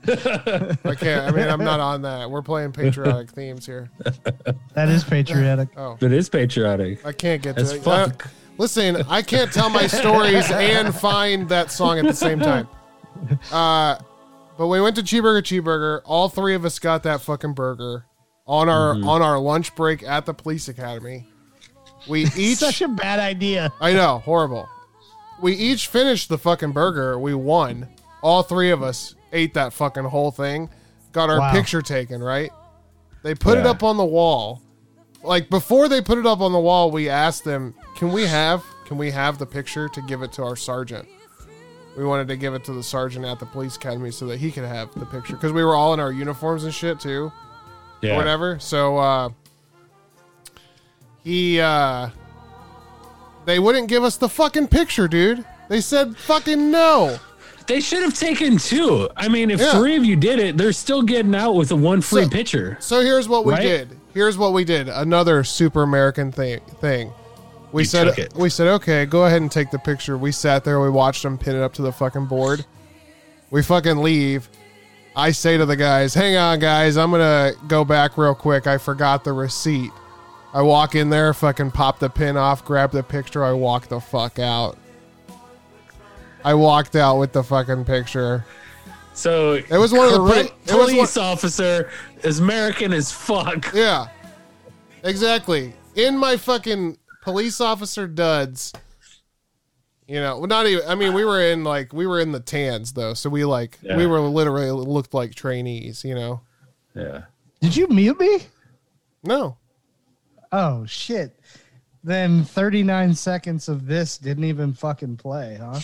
I can't. I mean, I'm not on that. We're playing patriotic themes here. That is patriotic. Oh, it is patriotic. I can't get That's to it. Fuck. I, listen, I can't tell my stories and find that song at the same time. Uh, but we went to Cheeburger. Cheeburger. All three of us got that fucking burger on our mm-hmm. on our lunch break at the Police Academy. We each such a bad idea. I know, horrible. We each finished the fucking burger. We won. All three of us ate that fucking whole thing. Got our wow. picture taken, right? They put yeah. it up on the wall. Like before they put it up on the wall, we asked them, "Can we have can we have the picture to give it to our sergeant?" We wanted to give it to the sergeant at the police academy so that he could have the picture because we were all in our uniforms and shit too. Yeah. Or whatever. So uh He, uh, they wouldn't give us the fucking picture, dude. They said fucking no. They should have taken two. I mean, if yeah. three of you did it, they're still getting out with a one free so, pitcher. So here's what we right? did. Here's what we did. Another super American thing. thing. We you said, we said, okay, go ahead and take the picture. We sat there. We watched them pin it up to the fucking board. We fucking leave. I say to the guys, hang on, guys. I'm going to go back real quick. I forgot the receipt. I walk in there, fucking pop the pin off, grab the picture. I walk the fuck out. I walked out with the fucking picture. So it was one of the re- police officer, as American as fuck. Yeah, exactly. In my fucking police officer duds. You know, not even. I mean, we were in like we were in the tans though, so we like yeah. we were literally looked like trainees. You know. Yeah. Did you mute me? No. Oh shit. Then thirty-nine seconds of this didn't even fucking play, huh?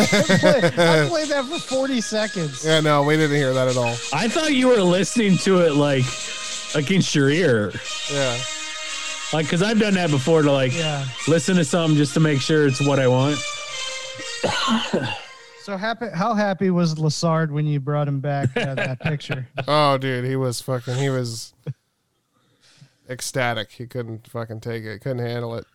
I, played, I played that for forty seconds. Yeah, no, we didn't hear that at all. I thought you were listening to it like against your ear. Yeah. Like, because I've done that before to like yeah. listen to something just to make sure it's what I want. So happy, how happy was Lassard when you brought him back uh, that picture? Oh, dude, he was fucking, he was... ecstatic. He couldn't fucking take it. Couldn't handle it.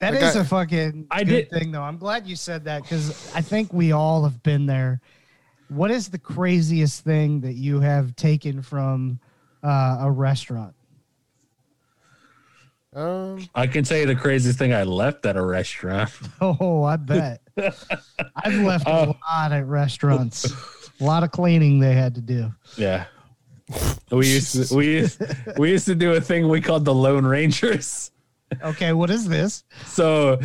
That like is I, a fucking I good did. thing, though. I'm glad you said that because I think we all have been there. What is the craziest thing that you have taken from uh, a restaurant? Um, I can say the craziest thing I left at a restaurant. Oh, I bet. I've left a uh, lot at restaurants. A lot of cleaning they had to do. Yeah. We used to, we used, we used to do a thing we called the Lone Rangers. Okay, what is this? So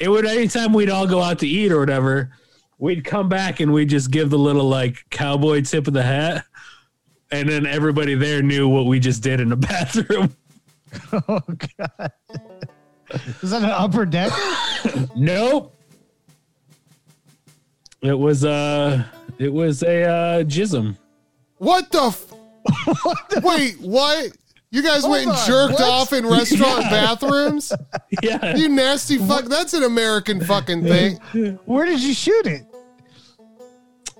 it would anytime we'd all go out to eat or whatever, we'd come back and we'd just give the little like cowboy tip of the hat, and then everybody there knew what we just did in the bathroom. Oh god! Is that an upper deck? Nope. It was uh it was a uh, jism. What the? F- What the Wait, f- what? You guys Hold went and jerked what? off in restaurant yeah. bathrooms? Yeah. You nasty fuck. That's an American fucking thing. Where did you shoot it?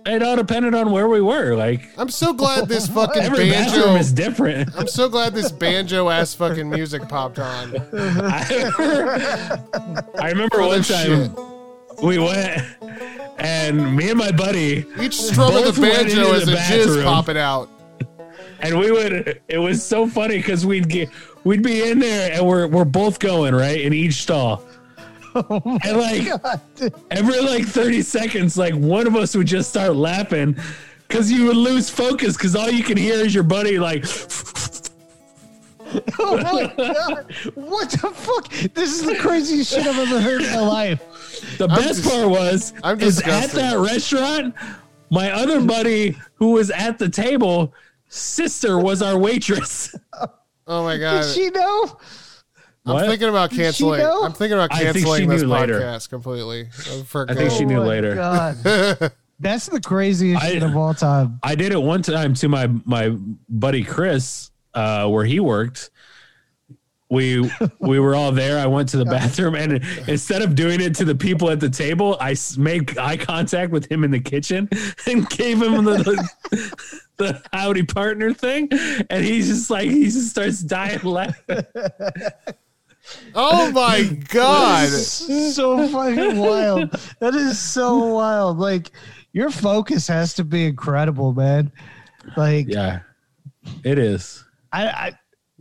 It all depended on where we were. Like, I'm so glad this fucking Every banjo bathroom is different. I'm so glad this banjo ass fucking music popped on. I remember, I remember one time shit. we went. And me and my buddy, each strum of the banjo is a jizz popping out. And we would. It was so funny because we'd get, we'd be in there and we're we're both going right in each stall. Oh my and like God. every like thirty seconds, like one of us would just start laughing because you would lose focus because all you can hear is your buddy like. Oh my God. What the fuck? This is the craziest shit I've ever heard in my life. The I'm best dis- part was I'm is at that restaurant, my other buddy who was at the table, sister was our waitress. Oh my God. Did she know? I'm what? thinking about canceling. I'm thinking about canceling this podcast later. completely. For I think she knew oh later. God. That's the craziest I, shit of all time. I did it one time to my, my buddy Chris. Uh, where he worked, we we were all there. I went to the bathroom, and instead of doing it to the people at the table, I made eye contact with him in the kitchen and gave him the the, the howdy partner thing, and he's just like he just starts dying laughing. Oh my God! So fucking wild. That is so wild. Like your focus has to be incredible, man. Like yeah, it is. I, I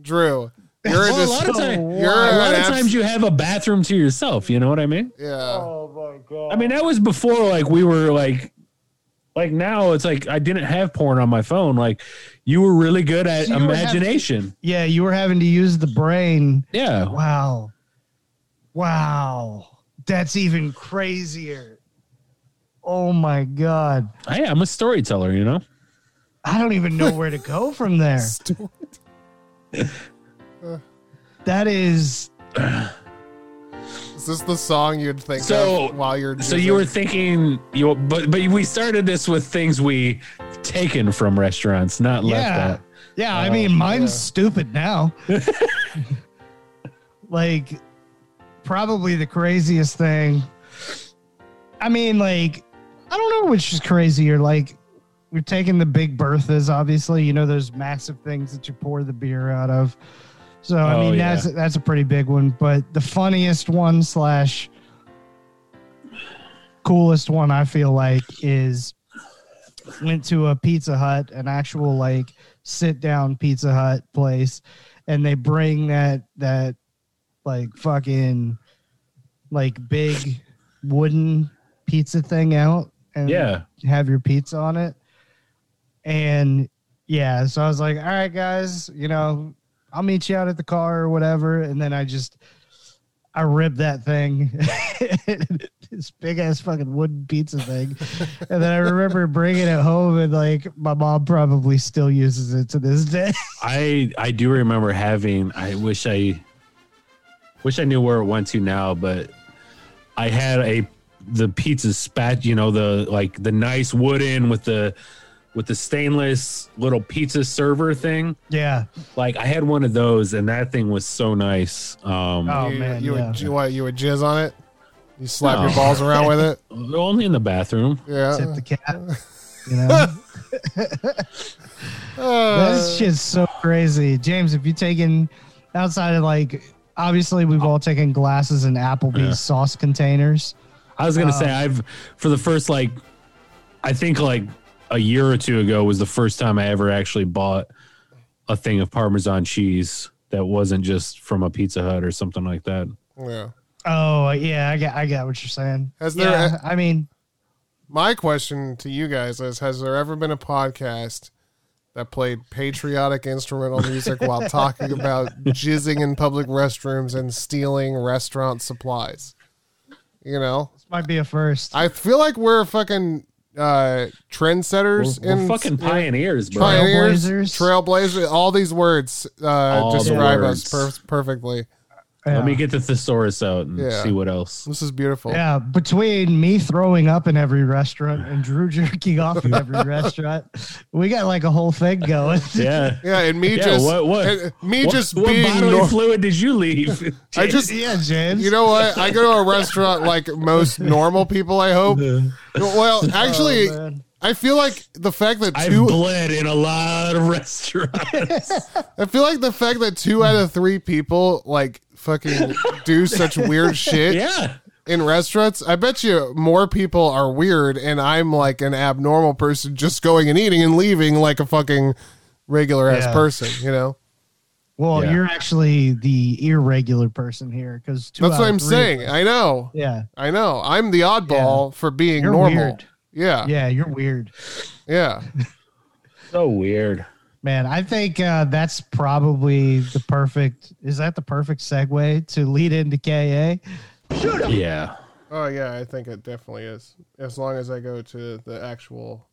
Drew, you're well, a lot of, time, you're a lot of times you have a bathroom to yourself. You know what I mean? Yeah. Oh my God. I mean, that was before like we were like, like now it's like I didn't have porn on my phone. Like you were really good at so imagination. Having, yeah, you were having to use the brain. Yeah. Wow. Wow. That's even crazier. Oh my God. I am a storyteller, you know? I don't even know where to go from there. That is. Is this the song you'd think so, of while you're? Jizzing? So you were thinking you, but but we started this with things we taken from restaurants, not yeah. left at. Yeah, I um, mean, mine's yeah. stupid now. Like probably the craziest thing. I mean, like, I don't know which is crazier. Like, we're taking the big Berthas, obviously. You know, those massive things that you pour the beer out of. So, oh, I mean, yeah. that's, that's a pretty big one. But the funniest one slash coolest one, I feel like, is went to a Pizza Hut, an actual, like, sit-down Pizza Hut place, and they bring that, that like, fucking, like, big wooden pizza thing out and yeah. have your pizza on it. And, yeah, so I was like, all right, guys, you know, I'll meet you out at the car or whatever. And then I just, I ripped that thing, this big ass fucking wooden pizza thing. And then I remember bringing it home, and like my mom probably still uses it to this day. I, I do remember having, I wish I, wish I knew where it went to now, but I had a, the pizza spat, you know, the, like the nice wooden with the, with the stainless little pizza server thing. Yeah. Like, I had one of those, and that thing was so nice. Um, oh, you, man. You, yeah. would, you, what, you would jizz on it? You slap no. your balls around with it? Only in the bathroom. Yeah. Tip the cat. You know? uh, This shit's so crazy. James, if you've taken outside of, like, obviously we've all taken glasses and Applebee's yeah. sauce containers. I was going to um, say, I've, for the first, like, I think, like, a year or two ago was the first time I ever actually bought a thing of Parmesan cheese that wasn't just from a Pizza Hut or something like that. Yeah. Oh yeah, I got I got what you're saying. Has there? Yeah, I mean, my question to you guys is: has there ever been a podcast that played patriotic instrumental music while talking about jizzing in public restrooms and stealing restaurant supplies? You know, this might be a first. I feel like we're fucking. Uh, trendsetters, we're, we're in, fucking pioneers, bro. Pioneers, trailblazers, trailblazers. All these words uh, all describe the words. us per- perfectly. Yeah. Let me get the thesaurus out and yeah. see what else. This is beautiful. Yeah, between me throwing up in every restaurant and Drew jerking off in every restaurant, we got like a whole thing going. Yeah, yeah, and me yeah, just what what and me what, just what being bodily nor- fluid did you leave? I just yeah, James. You know what? I go to a restaurant like most normal people. I hope. Well, actually, oh, I feel like the fact that two I've bled in a lot of restaurants. I feel like the fact that two out of three people like fucking do such weird shit yeah. in restaurants. I bet you more people are weird, and I'm like an abnormal person just going and eating and leaving like a fucking regular ass yeah. person, you know? Well, yeah. you're actually the irregular person here, because that's what I'm three, saying. Like, I know. Yeah, I know. I'm the oddball yeah. for being you're normal. Weird. Yeah, yeah, you're weird. Yeah, so weird, man. I think uh, that's probably the perfect. Is that the perfect segue to lead into K A? Shoot him. Yeah. Oh yeah, I think it definitely is. As long as I go to the actual.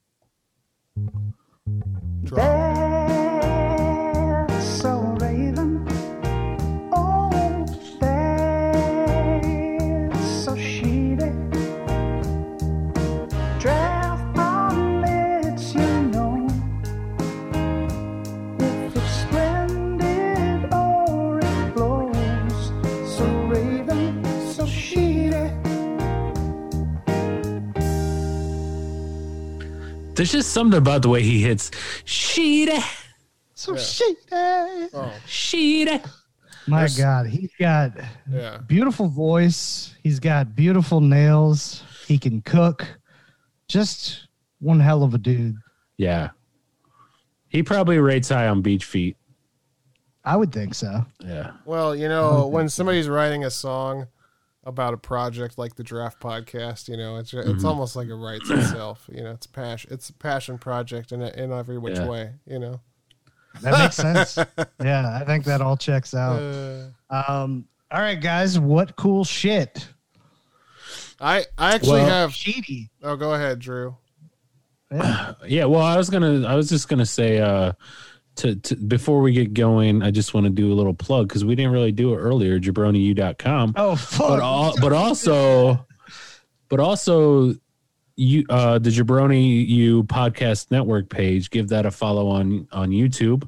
Drama. There's so raven. Oh, there's so shady. Draft omelets, you know, if it's splendid or it blows, so raven, so shady. There's just something about the way he hits shady. So yeah. she oh. she my There's, God, he's got yeah. beautiful voice. He's got beautiful nails. He can cook. Just one hell of a dude. Yeah. He probably rates high on beach feet. I would think so. Yeah. Well, you know, when somebody's so. writing a song about a project like the Draft Podcast, you know, it's it's mm-hmm. almost like it writes itself. You know, it's passion. It's a passion project in in every which yeah. way. You know. That makes sense. Yeah, I think that all checks out. Uh, um, all right, guys, what cool shit? I I actually well, have. Shady. Oh, go ahead, Drew. Yeah. yeah. Well, I was gonna. I was just gonna say. Uh, to, to before we get going, I just want to do a little plug because we didn't really do it earlier. jabroni u dot com Oh fuck! But, all, but also, but also. You uh the Jabroni U podcast network page, give that a follow on on YouTube,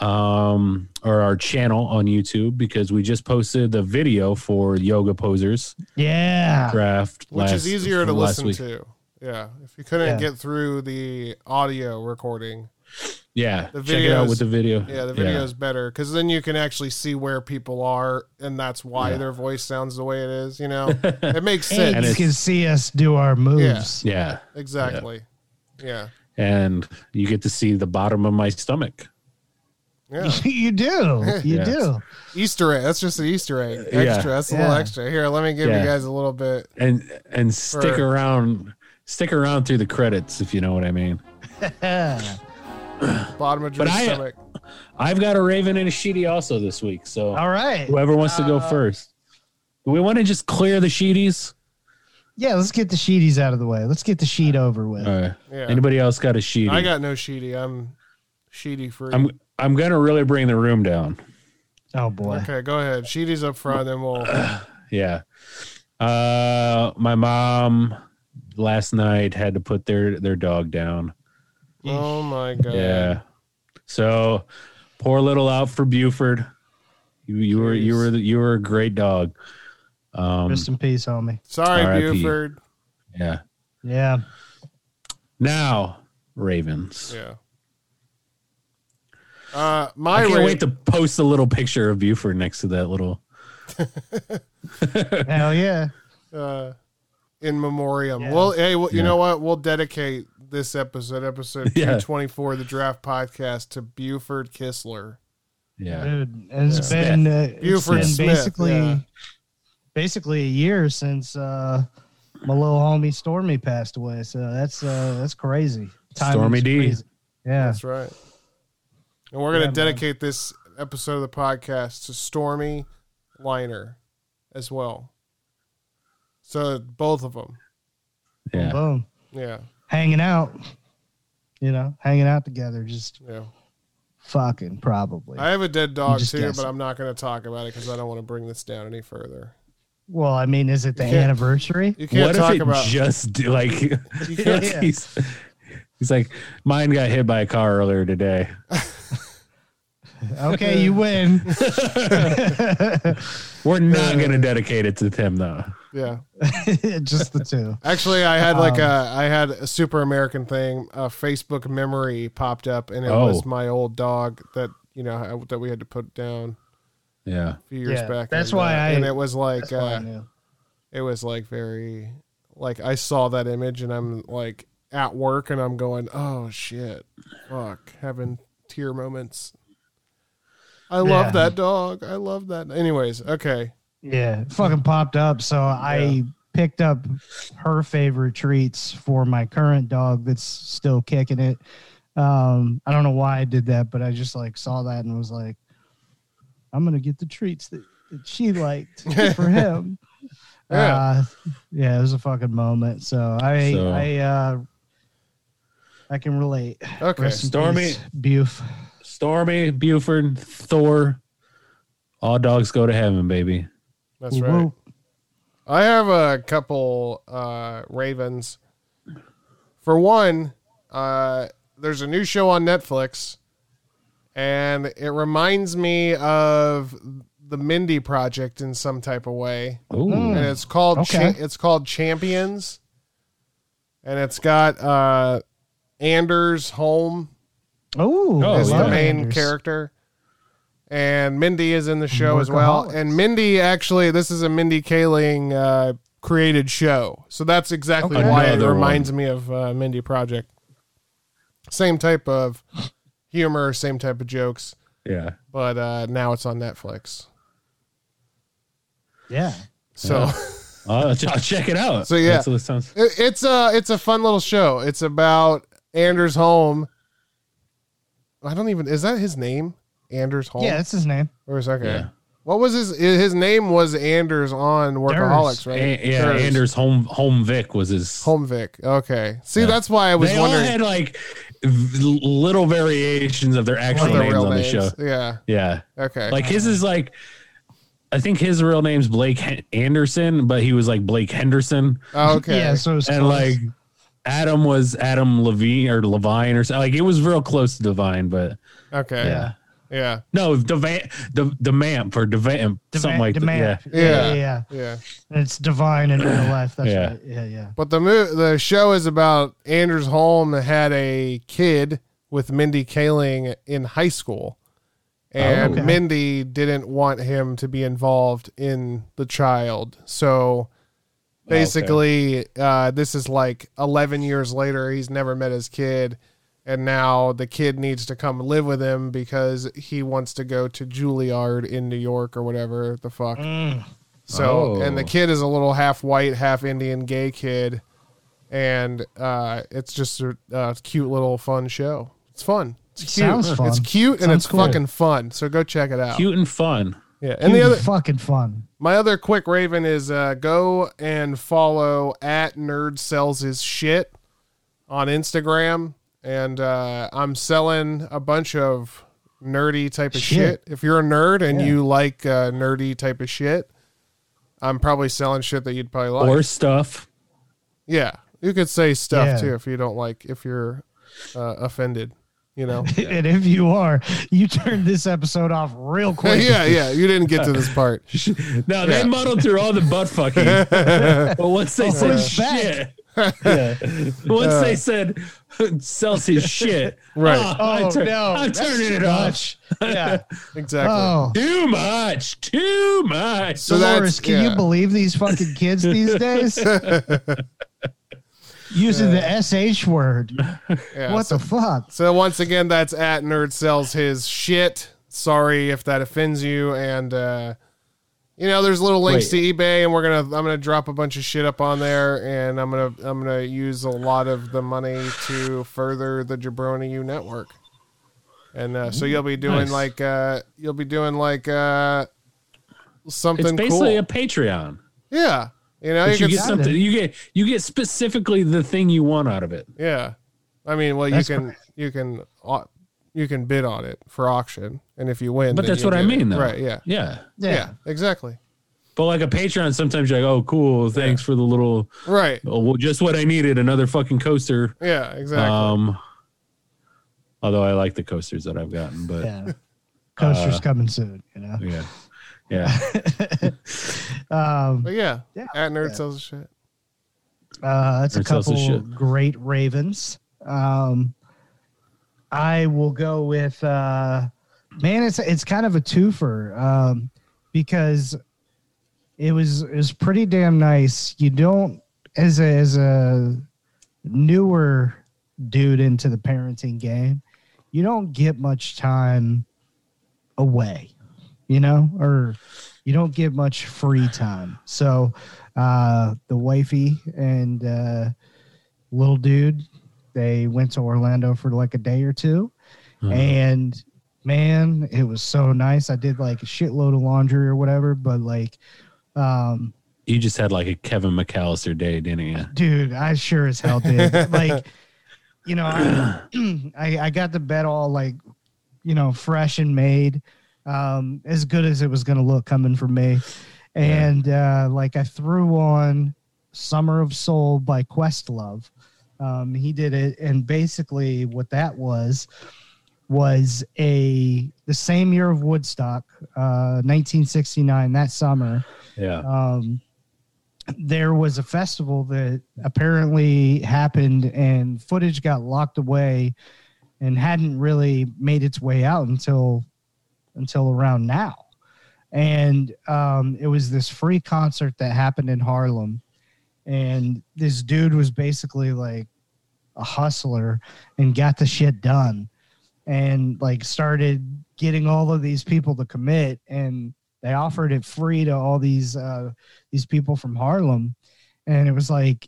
um, or our channel on YouTube, because we just posted the video for Yoga Posers. Yeah. Draft. Which last, is easier to listen week. to. Yeah. If you couldn't yeah. get through the audio recording. Yeah. The video. Check it out with the video. Yeah. The video yeah. is better, because then you can actually see where people are, and that's why yeah. their voice sounds the way it is. You know, it makes sense. And you can see us do our moves. Yeah. yeah. yeah. Exactly. Yeah. yeah. And you get to see the bottom of my stomach. Yeah. you do. You yeah. do. Easter egg. That's just an Easter egg. Extra. Yeah. That's a yeah. little extra. Here, let me give yeah. you guys a little bit. And and stick for... around stick around through the credits, if you know what I mean. Bottom of your but stomach. I, I've got a Raven and a Sheedy also this week. So all right. Whoever wants uh, to go first. Do we want to just clear the Sheedies? Yeah, let's get the Sheedies out of the way. Let's get the sheet over with. All right. Yeah. Anybody else got a Sheedy? I got no Sheedy. I'm Sheedy free. I'm I'm gonna really bring the room down. Oh boy. Okay, go ahead. Sheedy's up front, then we'll yeah. Uh, my mom last night had to put their, their dog down. Oh my god. Yeah. So poor little out for Buford. You you Jeez. were you were you were a great dog. Um, Rest in peace, homie. Sorry, R I P Buford. Yeah. Yeah. Now, Ravens. Yeah. Uh, my I can't ra- wait to post a little picture of Buford next to that little. Hell yeah. Uh, in memoriam. Yeah. Well, hey, well, you yeah. know what? We'll dedicate this episode, episode yeah. two twenty-four of the Draft Podcast, to Buford Kistler. Yeah. Dude, it's yeah. been, uh, Buford it's been Smith, basically. Yeah. Basically a year since uh, my little homie Stormy passed away, so that's uh, that's crazy. Time Stormy D, crazy. yeah, that's right. And we're gonna yeah, dedicate man. this episode of the podcast to Stormy Liner as well. So both of them, yeah, boom, boom. yeah, hanging out, you know, hanging out together, just yeah. fucking probably. I have a dead dog too, guessing. but I'm not gonna talk about it because I don't want to bring this down any further. Well, I mean, is it the you anniversary? You can't what talk if it about just like yeah. he's, he's like, mine got hit by a car earlier today. Okay, you win. We're not gonna dedicate it to Tim though. Yeah, just the two. Actually, I had like um, a I had a Super American thing. A Facebook memory popped up, and it oh. was my old dog that you know I, that we had to put down. Yeah, a few years yeah, back. That's why I. And it was like, uh, it was like very, like I saw that image and I'm like at work and I'm going, oh shit, fuck, having tear moments. I yeah. love that dog. I love that. Anyways, okay. Yeah, it fucking popped up. So yeah. I picked up her favorite treats for my current dog that's still kicking it. Um, I don't know why I did that, but I just like saw that and was like, I'm going to get the treats that, that she liked for him. yeah. Uh, yeah, it was a fucking moment. So I so. I uh, I can relate. Okay, Stormy. Buf. Stormy, Buford, Thor. All dogs go to heaven, baby. That's Woo-woo. right. I have a couple uh, Ravens. For one, uh, there's a new show on Netflix. And it reminds me of the Mindy Project in some type of way. Ooh. And it's called, okay. cha- it's called Champions, and it's got, uh, Anders Holm Ooh, as yeah. the main Anders. character, and Mindy is in the show as well. And Mindy, actually, this is a Mindy Kaling, uh, created show. So that's exactly okay. why Another it reminds one. me of uh Mindy Project. Same type of humor, same type of jokes. Yeah. But uh, now it's on Netflix. Yeah. So yeah. I'll, ch- I'll check it out. So yeah, it sounds- it, it's a, it's a fun little show. It's about Anders Holm. I don't even, is that his name? Anders Holm? Yeah, that's his name. Or is okay. Yeah. What was his, his name was Anders on Workaholics, Durs. right? A- yeah, Durs. Anders Holm, Holm Vic was his. Holm Vic, okay. See, yeah. that's why I was they wondering. They all had like little variations of their actual their names on the names. show. Yeah. Yeah. Okay. Like his is like, I think his real name's Blake H- Anderson, but he was like Blake Henderson. Oh, okay. yeah, so it was and close. like Adam was Adam Levine or Levine or something. Like it was real close to Divine, but. Okay. Yeah. Yeah. No, DeMamp DeMamp or DeVamp, something like that. Yeah. Yeah. Yeah, yeah, yeah. yeah. It's divine in real life. That's yeah. right. Yeah, yeah. But the the show is about Anders Holm had a kid with Mindy Kaling in high school. And oh, okay. Mindy didn't want him to be involved in the child. So basically, okay. uh, this is like eleven years later. He's never met his kid. And now the kid needs to come live with him because he wants to go to Juilliard in New York or whatever the fuck. Mm. So, oh. and the kid is a little half white, half Indian gay kid. And uh, it's just a, a cute little fun show. It's fun. It's cute. Sounds fun. It's cute and Sounds it's cool. fucking fun. So go check it out. Cute and fun. Yeah. And cute the other and fucking fun. My other quick raven is uh, go and follow at Nerd Sells His Shit on Instagram. And uh, I'm selling a bunch of nerdy type of shit. shit. If you're a nerd and yeah. you like uh, nerdy type of shit, I'm probably selling shit that you'd probably like. Or stuff. Yeah. You could say stuff yeah. too if you don't like, if you're uh, offended. You know, and if you are, you turned this episode off real quick. Yeah, yeah, you didn't get to this part. No, they yeah. muddled through all the butt fucking. But once they oh, said shit, yeah. once uh, they said Celsius shit, right? Oh, oh I tur- no, I'm turning it off. Yeah, exactly. Oh. Too much, too much. So Dolores, can yeah. you believe these fucking kids these days? Using uh, the S H word. Yeah, what so, the fuck? So once again, that's at Nerd Sells His Shit. Sorry if that offends you. And, uh, you know, there's little links Wait. to eBay and we're going to, I'm going to drop a bunch of shit up on there and I'm going to, I'm going to use a lot of the money to further the Jabroni U network. And, uh, so you'll be doing nice. like, uh, you'll be doing like, uh, something It's basically cool. a Patreon. Yeah. You know, you, you get something. It. You get you get specifically the thing you want out of it. Yeah, I mean, well, that's you can right. you can uh, you can bid on it for auction, and if you win, but that's what I mean, it. though. Right? Yeah. yeah, yeah, yeah, exactly. But like a Patreon, sometimes you're like, oh, cool, thanks yeah. for the little right. Oh, well, just what I needed, another fucking coaster. Yeah, exactly. Um, although I like the coasters that I've gotten, but yeah. coasters uh, coming soon. You know. Yeah. Yeah. um, but yeah, yeah. At Nerd yeah. Sells Shit. Uh, that's Nerd a couple great ravens. Um, I will go with, uh, man, it's it's kind of a twofer um, because it was it was pretty damn nice. You don't, as a, as a newer dude into the parenting game, you don't get much time away. You know, or you don't get much free time. So uh, the wifey and uh, little dude, they went to Orlando for like a day or two. Mm-hmm. And, man, it was so nice. I did like a shitload of laundry or whatever. But, like. Um, you just had like a Kevin McAllister day, didn't you? Dude, I sure as hell did. Like, you know, I, I, I got to bed all like, you know, fresh and made. Um, as good as it was going to look coming from me. And, uh, like I threw on Summer of Soul by Questlove. Um, he did it. And basically what that was, was a, the same year of Woodstock, uh, nineteen sixty-nine, that summer. Yeah. Um, there was a festival that apparently happened and footage got locked away and hadn't really made its way out until until around now. And um, it was this free concert that happened in Harlem. And this dude was basically like a hustler and got the shit done and like started getting all of these people to commit. And they offered it free to all these, uh, these people from Harlem. And it was like,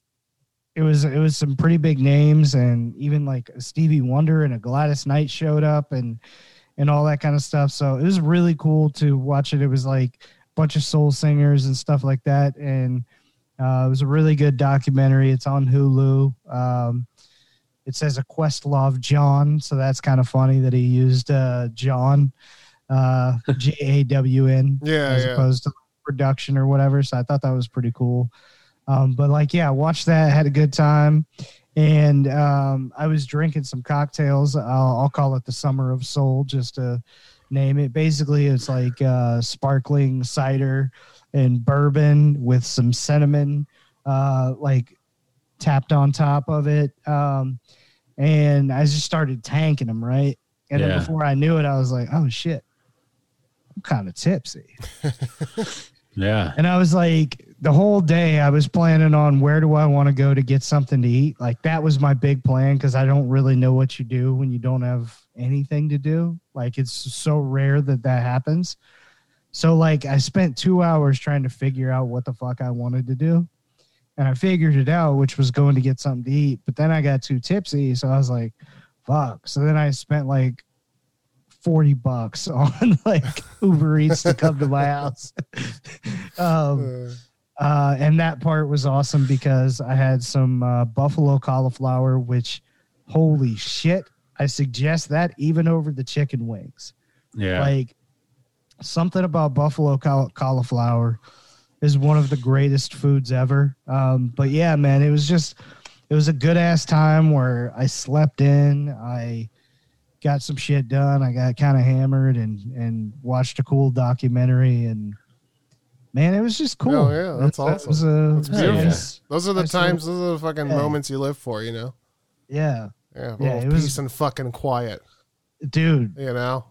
it was, it was some pretty big names and even like a Stevie Wonder and a Gladys Knight showed up and, and all that kind of stuff. So it was really cool to watch it. It was like a bunch of soul singers and stuff like that. And uh, it was a really good documentary. It's on Hulu. Um, it says a Questlove John. So that's kind of funny that he used uh, John, uh, J A W N, yeah, as yeah. opposed to production or whatever. So I thought that was pretty cool. Um, but like, yeah, watched that, had a good time. And um, I was drinking some cocktails. I'll, I'll call it the Summer of Soul just to name it. Basically, it's like uh, sparkling cider and bourbon with some cinnamon, uh, like tapped on top of it. Um, and I just started tanking them, right? And yeah. then before I knew it, I was like, oh, shit, I'm kind of tipsy. Yeah. And I was like, the whole day I was planning on where do I want to go to get something to eat? Like, that was my big plan, because I don't really know what you do when you don't have anything to do. Like, it's so rare that that happens. So, like, I spent two hours trying to figure out what the fuck I wanted to do. And I figured it out, which was going to get something to eat. But then I got too tipsy, so I was like, fuck. So then I spent, like, forty bucks on like Uber Eats to come to my house. um, uh, and that part was awesome because I had some uh, buffalo cauliflower, which, holy shit, I suggest that even over the chicken wings. Yeah. Like, something about buffalo caul- cauliflower is one of the greatest foods ever. Um, but yeah, man, it was just, it was a good ass time where I slept in. I got some shit done. I got kind of hammered and, and watched a cool documentary, and man, it was just cool. Oh yeah, that's that, awesome. That was a, that's beautiful. Yeah. Those are the I times, still, those are the fucking yeah. moments you live for, you know? Yeah. Yeah. yeah it peace was, and fucking quiet. Dude. You know?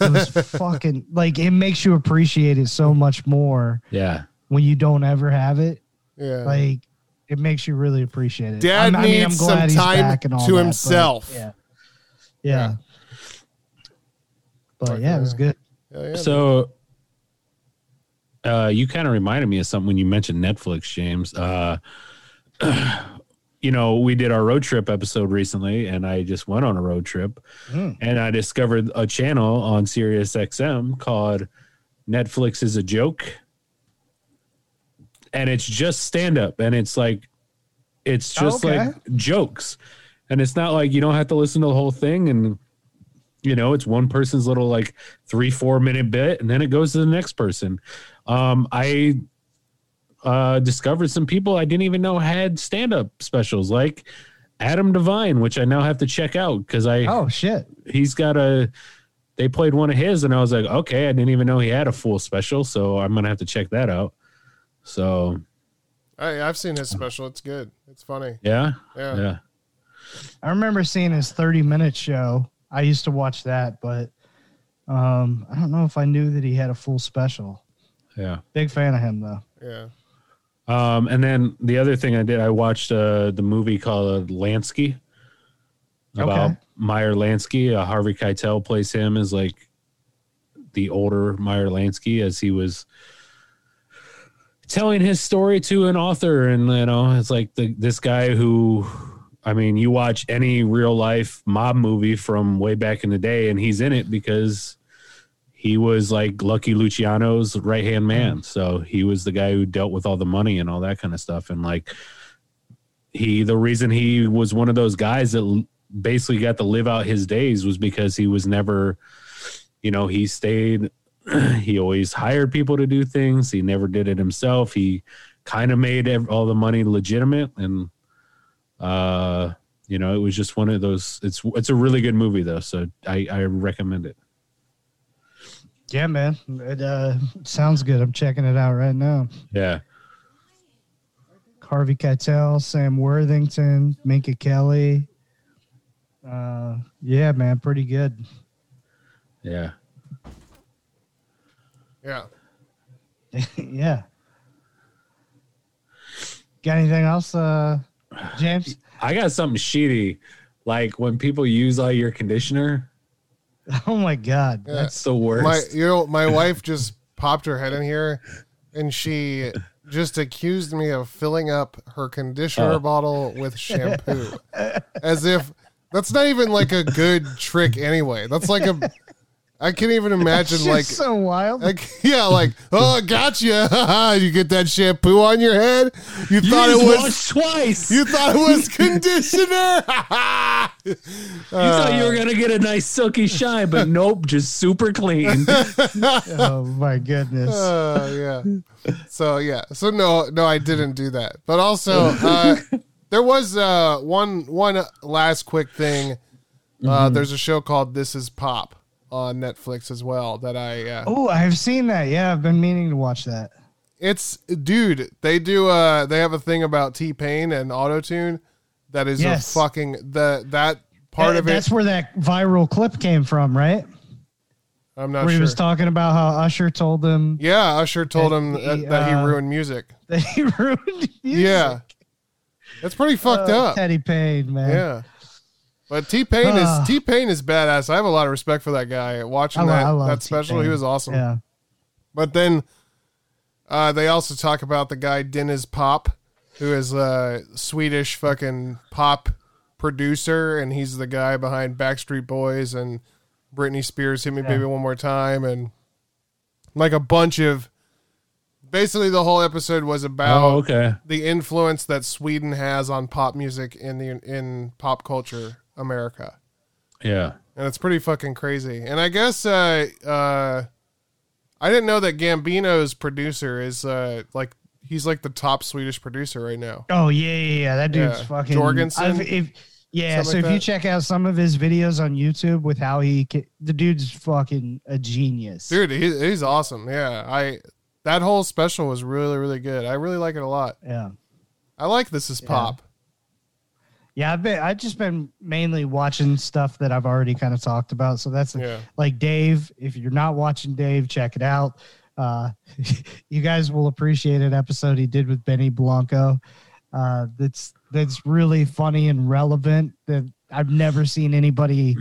It was fucking, like, it makes you appreciate it so much more. Yeah. When you don't ever have it. Yeah. Like, it makes you really appreciate it. Dad I'm, needs I mean, I'm glad some time to that, himself. But, yeah. Yeah. yeah. But yeah, it was good. So uh, you kind of reminded me of something when you mentioned Netflix, James. Uh, you know, we did our road trip episode recently, and I just went on a road trip, mm. and I discovered a channel on Sirius X M called Netflix Is a Joke. And it's just stand-up, and it's like, it's just oh, okay. like jokes. And it's not like you don't have to listen to the whole thing, and you know, it's one person's little like three, four minute bit, and then it goes to the next person. Um, I uh, discovered some people I didn't even know had stand-up specials, like Adam DeMamp, which I now have to check out because I oh shit, he's got a. They played one of his, and I was like, okay, I didn't even know he had a full special, so I'm gonna have to check that out. So, I, I've seen his special. It's good. It's funny. Yeah. Yeah. Yeah. I remember seeing his thirty minute show. I used to watch that, but um, I don't know if I knew that he had a full special. Yeah. Big fan of him, though. Yeah. Um, and then the other thing I did, I watched uh, the movie called Lansky about okay. Meyer Lansky. Uh, Harvey Keitel plays him as like the older Meyer Lansky as he was telling his story to an author. And, you know, it's like the, this guy who... I mean, you watch any real life mob movie from way back in the day, and he's in it because he was like Lucky Luciano's right hand man. So he was the guy who dealt with all the money and all that kind of stuff. And like he, the reason he was one of those guys that basically got to live out his days was because he was never, you know, he stayed, he always hired people to do things. He never did it himself. He kind of made all the money legitimate, and, Uh, you know, it was just one of those, it's, it's a really good movie though. So I, I recommend it. Yeah, man. It, uh, sounds good. I'm checking it out right now. Yeah. Harvey Keitel, Sam Worthington, Minka Kelly. Uh, yeah, man. Pretty good. Yeah. Yeah. yeah. Got anything else? Uh, James, I got something shitty, like when people use all your conditioner. Oh my god, yeah. That's the worst. My, you know, my wife just popped her head in here, and she just accused me of filling up her conditioner oh. bottle with shampoo, as if that's not even like a good trick anyway. That's like a, I can't even imagine. That's just like so wild. Like, yeah, like oh, gotcha. You get that shampoo on your head. You, you thought it was twice. You thought it was conditioner. You uh, thought you were gonna get a nice silky shine, but nope, just super clean. Oh my goodness. Uh, yeah. So yeah. So no, no, I didn't do that. But also, uh, there was uh, one one last quick thing. Uh, mm-hmm. There's a show called This Is Pop on Netflix as well that I uh, oh I've seen that. Yeah, I've been meaning to watch that. It's dude, they do uh they have a thing about T-Pain and autotune that is yes. a fucking the that part that, of it. That's where that viral clip came from, right? I'm not Where sure. He was talking about how Usher told him. Yeah, Usher told that him he, that, that uh, he ruined music. That he ruined music. Yeah. That's pretty fucked oh, up. Teddy Payne, man. Yeah. But T-Pain uh, is T-Pain is badass. I have a lot of respect for that guy. Watching I, that, I that special, T-Pain. He was awesome. Yeah. But then uh, they also talk about the guy Dennis Pop, who is a Swedish fucking pop producer, and he's the guy behind Backstreet Boys and Britney Spears, Hit Me yeah. Baby One More Time, and like a bunch of, basically the whole episode was about oh, okay. the influence that Sweden has on pop music in the in pop culture America. Yeah, and it's pretty fucking crazy. And I guess uh, uh, I didn't know that Gambino's producer is uh, like he's like the top Swedish producer right now. Oh yeah, yeah, yeah. That dude's yeah. fucking Jorgensen. Yeah, Something so like if that. You check out some of his videos on YouTube with how he, can, the dude's fucking a genius. Dude, he, he's awesome. Yeah, I that whole special was really, really good. I really like it a lot. Yeah, I like This Is yeah. Pop. Yeah, I've been I've just been mainly watching stuff that I've already kind of talked about. So that's yeah. like Dave. If you're not watching Dave, check it out. Uh, you guys will appreciate an episode he did with Benny Blanco. Uh, that's that's really funny and relevant. That I've never seen anybody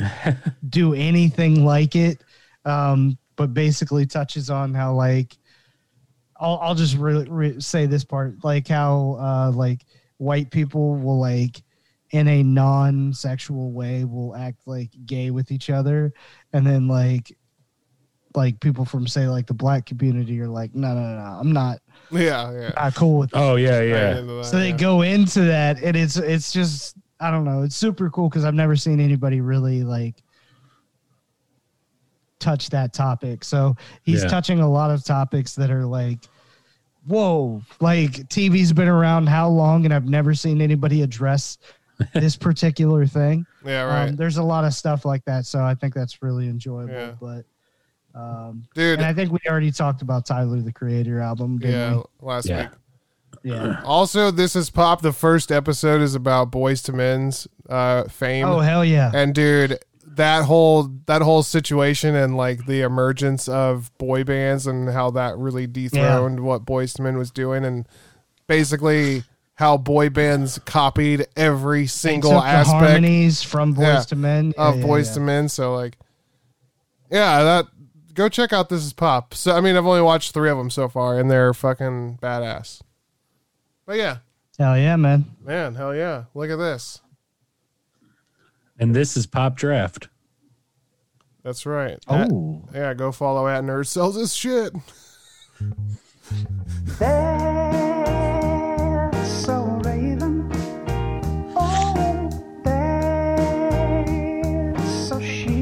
do anything like it. Um, but basically touches on how like I'll I'll just re- re- say this part, like how uh, like white people will like in a non-sexual way will act like gay with each other, and then like like people from say like the black community are like no no no, no I'm not. Yeah, yeah. Not cool with that. Oh, yeah, yeah. Right that, so they yeah. go into that, and it's it's just, I don't know, it's super cool because I've never seen anybody really, like, touch that topic. So he's yeah. touching a lot of topics that are like, whoa, like, T V's been around how long, and I've never seen anybody address this particular thing. Yeah, right. Um, there's a lot of stuff like that, so I think that's really enjoyable, yeah. but... Um, Dude, and I think we already talked about Tyler the Creator album. Didn't yeah, we? last yeah. week. Yeah. Also, This Is Pop. The first episode is about Boyz Two Men's uh, fame. Oh hell yeah! And dude, that whole that whole situation and like the emergence of boy bands and how that really dethroned yeah. what Boyz Two Men was doing, and basically how boy bands copied every single aspect the harmonies from Boyz yeah, Two Men of yeah, yeah, Boyz yeah. Two Men. So like, yeah, that. Go check out This Is Pop. So I mean, I've only watched three of them so far, and they're fucking badass. But yeah, hell yeah, man, man, hell yeah! Look at this. And this is Pop Draft. That's right. Oh at, yeah, go follow at Nerd Sells His Shit. They're so raven. Oh, they're so she.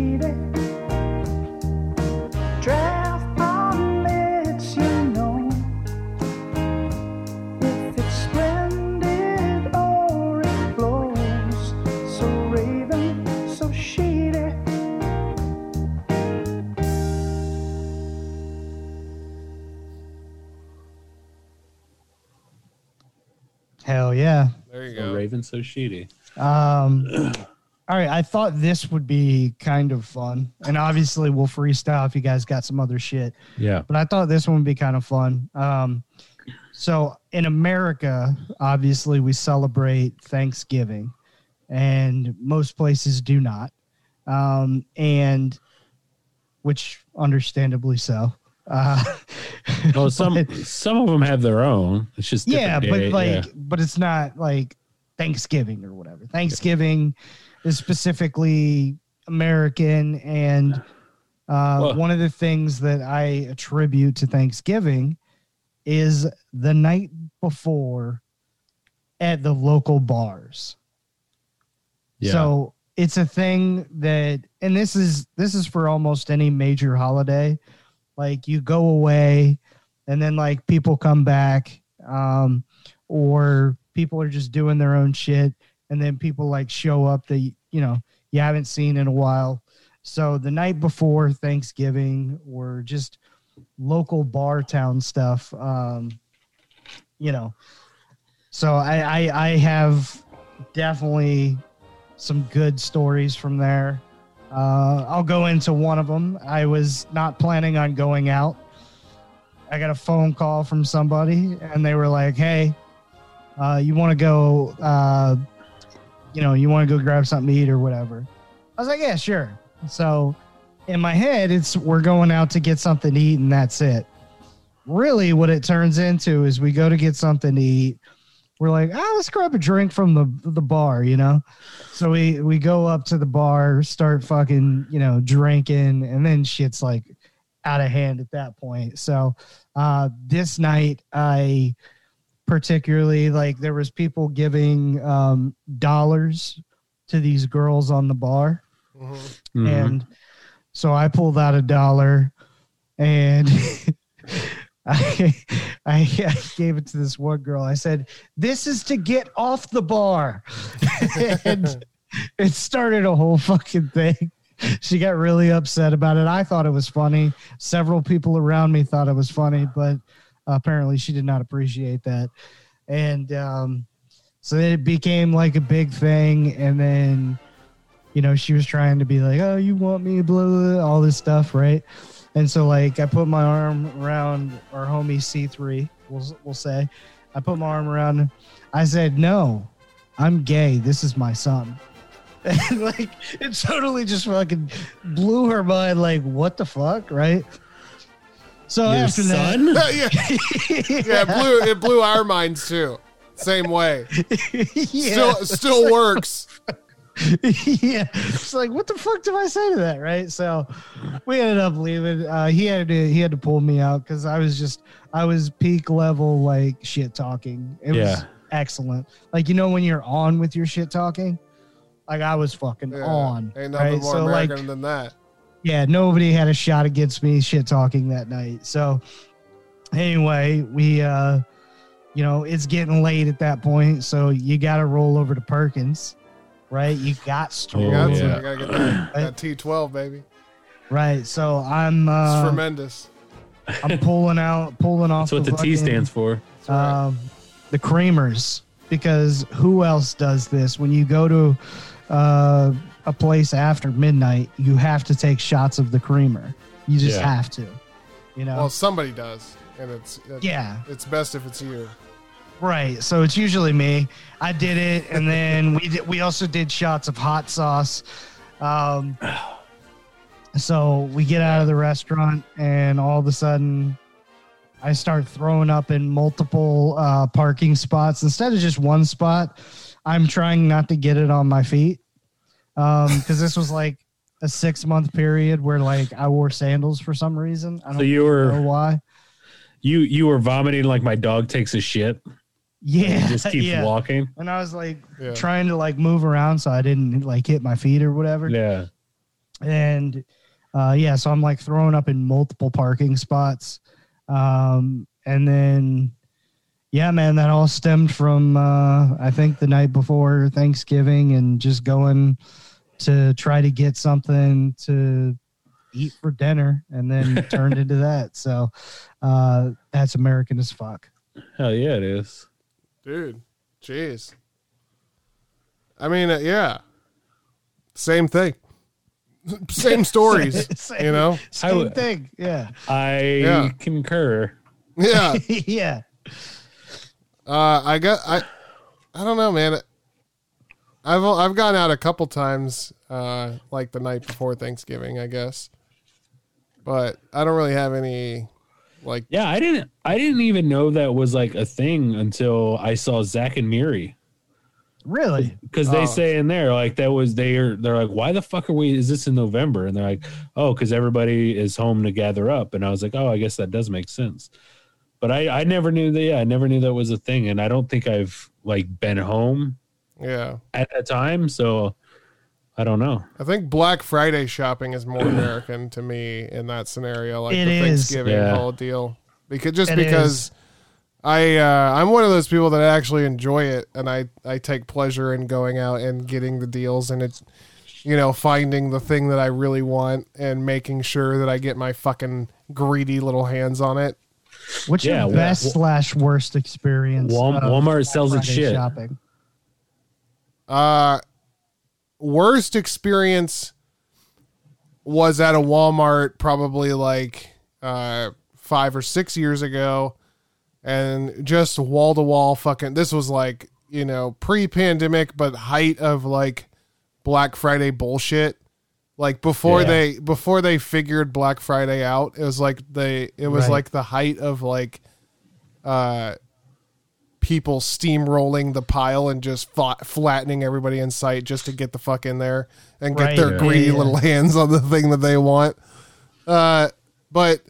Hell yeah. There you go. Raven so shitty. Um, all right. I thought this would be kind of fun. And obviously we'll freestyle if you guys got some other shit. Yeah. But I thought this one would be kind of fun. Um, so in America, obviously we celebrate Thanksgiving and most places do not. Um, and which understandably so. Uh, well, some but, some of them have their own. It's just yeah, but day. like, yeah. but it's not like Thanksgiving or whatever. Thanksgiving yeah. is specifically American, and uh, well, one of the things that I attribute to Thanksgiving is the night before at the local bars. Yeah. So it's a thing that, and this is this is for almost any major holiday. Like, you go away, and then, like, people come back, um, or people are just doing their own shit, and then people, like, show up that, you know, you haven't seen in a while. So the night before Thanksgiving or just local bar town stuff, um, you know. So I, I, I have definitely some good stories from there. Uh, I'll go into one of them. I was not planning on going out. I got a phone call from somebody, and they were like, hey, uh, you want to go, uh, you know, you want to go grab something to eat or whatever. I was like, yeah, sure. So in my head, it's we're going out to get something to eat, and that's it. Really, what it turns into is we go to get something to eat. We're like, ah, let's grab a drink from the the bar, you know? So we, we go up to the bar, start fucking, you know, drinking, and then shit's like out of hand at that point. So uh, this night, I particularly, like, there was people giving um, dollars to these girls on the bar. Mm-hmm. And so I pulled out a dollar, and... I, I gave it to this one girl. I said, this is to get off the bar. And it started a whole fucking thing. She got really upset about it. I thought it was funny. Several people around me thought it was funny, but apparently she did not appreciate that. And um, so it became like a big thing. And then, you know, she was trying to be like, oh, you want me, blah, blah, blah, all this stuff, right? And so, like, I put my arm around our homie C three, we'll, we'll say. I put my arm around him. I said, no, I'm gay. This is my son. And, like, it totally just fucking blew her mind, like, what the fuck, right? So Your after son? that. yeah, yeah. yeah it, blew, it blew our minds, too. Same way. yeah, still still like, works. Yeah, it's like, what the fuck did I say to that, right? So we ended up leaving. Uh, he had to he had to pull me out because I was just I was peak level like shit talking. It yeah. was excellent. Like, you know when you're on with your shit talking, like I was fucking yeah. on. Ain't nothing right? more so, American like, than that. Yeah, nobody had a shot against me shit talking that night. So anyway, we uh, you know it's getting late at that point, so you got to roll over to Perkins. Right, you got to. You got to. Yeah. You gotta get that, that T twelve, baby. Right, so I'm. Uh, it's tremendous. I'm pulling out, pulling off. That's what the, the T stands for. Um, the creamers, because who else does this? When you go to uh, a place after midnight, you have to take shots of the creamer. You just yeah. have to, you know. Well, somebody does, and it's, it's yeah. It's best if it's you. Right, so it's usually me. I did it, and then we did, we also did shots of hot sauce. Um, so we get out of the restaurant, and all of a sudden, I start throwing up in multiple uh, parking spots. Instead of just one spot, I'm trying not to get it on my feet because um, this was like a six-month period where like I wore sandals for some reason. I don't so you were- know why. You you were vomiting like my dog takes a shit. Yeah, just keeps yeah. walking. And I was like yeah. trying to like move around so I didn't like hit my feet or whatever. Yeah. And uh, yeah, so I'm like throwing up in multiple parking spots, um, and then yeah, man, that all stemmed from uh, I think the night before Thanksgiving and just going to try to get something to eat for dinner, and then turned into that. So uh, that's American as fuck. Hell yeah, it is. Dude, jeez. I mean, uh, yeah. Same thing. Same stories, same, you know? Same w- thing, yeah. I yeah. concur. Yeah. yeah. Uh, I got, I I don't know, man. I've I've gone out a couple times, uh, like the night before Thanksgiving, I guess. But I don't really have any, like. Yeah, I didn't. I didn't even know that was like a thing until I saw Zach and Miri. Really? Because they oh. say in there like that was they're they're like, why the fuck are we? Is this in November? And they're like, oh, because everybody is home to gather up. And I was like, oh, I guess that does make sense. But I I never knew that. Yeah, I never knew that was a thing, and I don't think I've like been home. Yeah. At that time, so. I don't know. I think Black Friday shopping is more American to me in that scenario, like it the is. Thanksgiving yeah. whole deal. Because just it because is. I uh, I'm one of those people that actually enjoy it, and I, I take pleasure in going out and getting the deals, and it's you know, finding the thing that I really want and making sure that I get my fucking greedy little hands on it. What's yeah, your best well, slash worst experience? Walmart, Walmart sells its shit. Shopping? Uh, worst experience was at a Walmart probably like uh, five or six years ago, and just wall to wall fucking. This was like, you know, pre-pandemic, but height of like Black Friday bullshit. Like before yeah. they before they figured Black Friday out, it was like they it was right. like the height of like uh, people steamrolling the pile and just fought, flattening everybody in sight just to get the fuck in there and right. get their yeah. greedy yeah. little hands on the thing that they want. Uh, but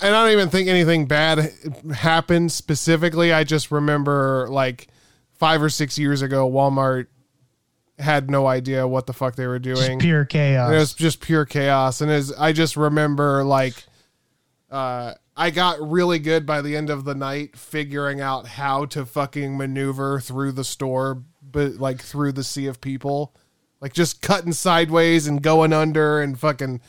and I don't even think anything bad happened specifically. I just remember like five or six years ago, Walmart had no idea what the fuck they were doing. Just pure chaos. And it was just pure chaos. And as I just remember, like, uh, I got really good by the end of the night, figuring out how to fucking maneuver through the store, but like through the sea of people, like just cutting sideways and going under and fucking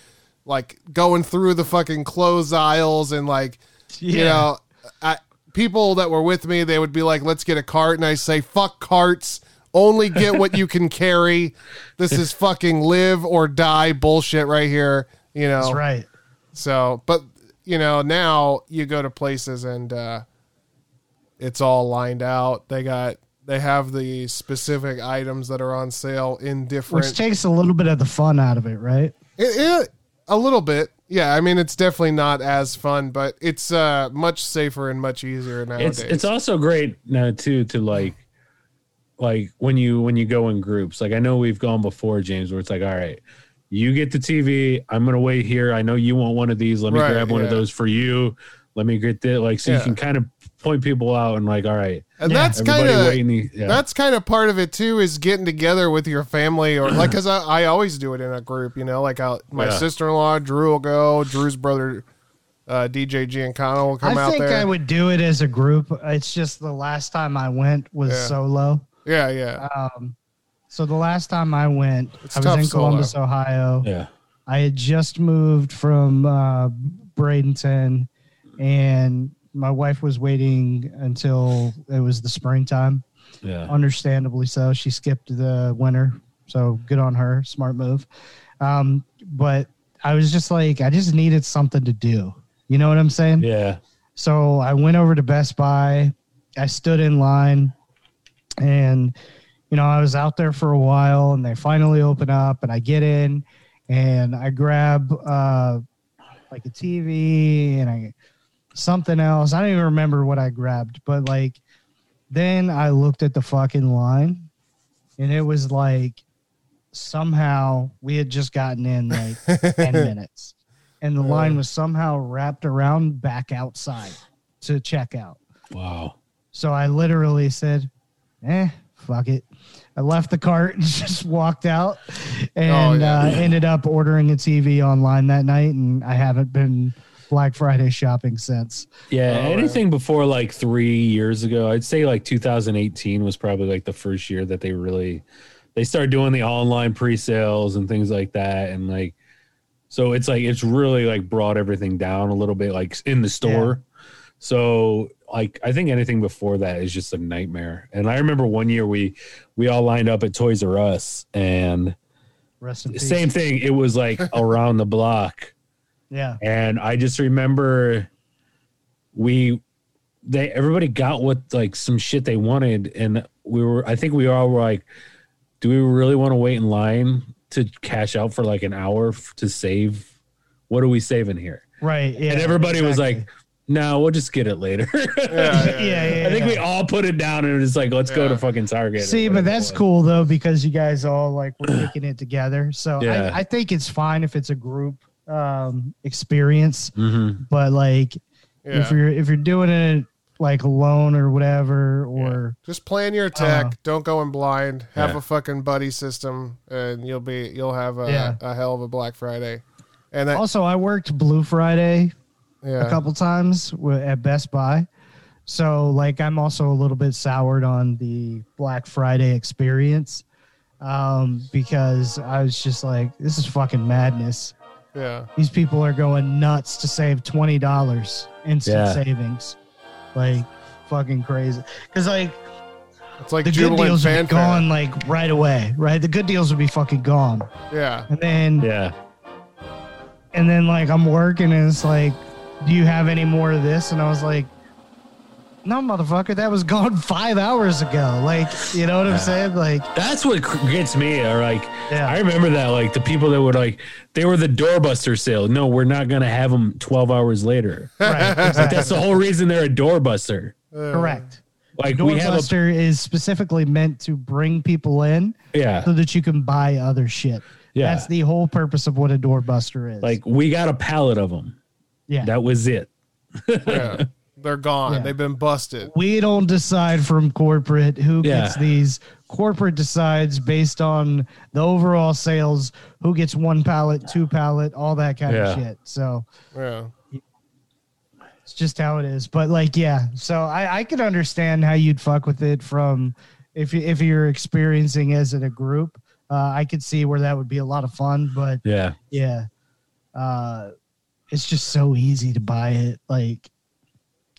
like going through the fucking clothes aisles. And like, yeah. you know, I, people that were with me, they would be like, let's get a cart. And I say, fuck carts. Only get what you can carry. This is fucking live or die bullshit right here. You know, that's right. So, but you know, now you go to places and uh, it's all lined out. They got, they have the specific items that are on sale in different, which takes a little bit of the fun out of it, right? It, it a little bit. Yeah, I mean, it's definitely not as fun, but it's uh, much safer and much easier nowadays. It's, it's also great now too to like. Like when you when you go in groups, like I know we've gone before, James, where it's like, all right, you get the T V. I'm gonna wait here. I know you want one of these. Let me right, grab one yeah. of those for you. Let me get that. Like so, yeah. you can kind of point people out and like, all right, and yeah. that's kind of yeah. that's kind of part of it too is getting together with your family or like because I, I always do it in a group. You know, like I'll, my yeah. sister-in-law Drew will go. Drew's brother. Uh, D J Giancana will come I out there. I think I would do it as a group. It's just the last time I went was yeah. solo. Yeah, yeah. Um, so the last time I went, it's I was in Columbus, solo. Ohio. Yeah, I had just moved from uh, Bradenton, and my wife was waiting until it was the springtime. Yeah, understandably so. She skipped the winter, so good on her. Smart move. Um, but I was just like, I just needed something to do. You know what I'm saying? Yeah. So I went over to Best Buy. I stood in line. And, you know, I was out there for a while and they finally open up and I get in and I grab uh, like a T V and I something else. I don't even remember what I grabbed, but like then I looked at the fucking line and it was like somehow we had just gotten in like ten minutes and the oh. line was somehow wrapped around back outside to check out. Wow. So I literally said, eh, fuck it. I left the cart and just walked out and oh, yeah, uh, yeah. ended up ordering a T V online that night. And I haven't been Black Friday shopping since. Yeah. Uh, anything before like three years ago, I'd say like two thousand eighteen was probably like the first year that they really, they started doing the online pre-sales and things like that. And like, so it's like, it's really like brought everything down a little bit, like in the store. Yeah. So like, I think anything before that is just a nightmare. And I remember one year we, we all lined up at Toys R Us and Rest in same peace. Thing. It was like around the block. Yeah. And I just remember we, they, everybody got what, like some shit they wanted. And we were, I think we all were like, do we really want to wait in line to cash out for like an hour to save? What are we saving here? Right. Yeah, and everybody exactly. was like, no, we'll just get it later. yeah, yeah, yeah, yeah, I think yeah. we all put it down and it's like, let's yeah. go to fucking Target. See, but that's cool though, because you guys all like were picking it together. So yeah. I, I think it's fine if it's a group um, experience, mm-hmm. but like yeah. if you're, if you're doing it like alone or whatever, or yeah. just plan your attack. Uh, Don't go in blind, have yeah. a fucking buddy system and you'll be, you'll have a, yeah. a hell of a Black Friday. And that- also I worked Blue Friday Yeah. a couple times at Best Buy. So, like, I'm also a little bit soured on the Black Friday experience. um, because I was just like, this is fucking madness. Yeah. These people are going nuts to save twenty dollars instant yeah. savings. Like, fucking crazy. Because, like, it's like the good deals would be gone, like, right away, right? The good deals would be fucking gone. Yeah. And then, yeah. And then, like, I'm working, and it's like, do you have any more of this? And I was like, no, motherfucker, that was gone five hours ago. Like, you know what yeah. I'm saying? Like, that's what gets me. Or like, yeah. I remember that. Like, the people that were like, they were the doorbuster sale. No, we're not gonna have them twelve hours later. Right. Exactly. Like, that's the whole reason they're a doorbuster. Uh, Correct. Like, doorbuster is specifically meant to bring people in, yeah, so that you can buy other shit. Yeah, that's the whole purpose of what a doorbuster is. Like, we got a pallet of them. Yeah, that was it. Yeah. They're gone. Yeah. They've been busted. We don't decide from corporate who yeah. gets these. Corporate decides based on the overall sales, who gets one pallet, two pallet, all that kind yeah. of shit. So yeah. it's just how it is. But like, yeah, so I, I could understand how you'd fuck with it from if, you, if you're experiencing as in a group. Uh, I could see where that would be a lot of fun. But yeah, yeah, uh, it's just so easy to buy it. Like,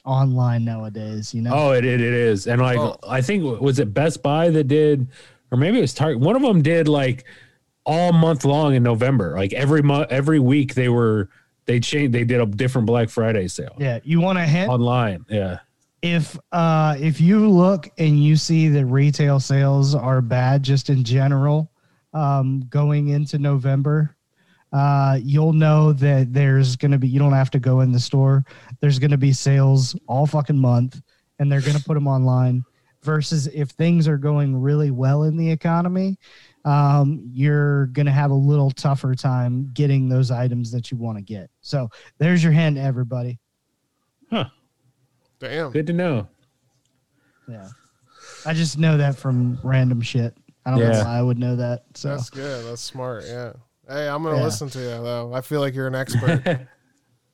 online nowadays, you know. Oh, it it, it is, and like oh. I think was it Best Buy that did, or maybe it was Target. One of them did like all month long in November, like every month, every week they were they changed. They did a different Black Friday sale. Yeah, you want a hint? Online, yeah. If uh, if you look and you see that retail sales are bad just in general, um, going into November. Uh, you'll know that there's going to be, you don't have to go in the store. There's going to be sales all fucking month, and they're going to put them online versus if things are going really well in the economy, um, you're going to have a little tougher time getting those items that you want to get. So there's your hint, everybody. Huh. Damn. Good to know. Yeah. I just know that from random shit. I don't yeah. know why I would know that. So that's good. That's smart. Yeah. Hey, I'm going to yeah. listen to you, though. I feel like you're an expert. yeah.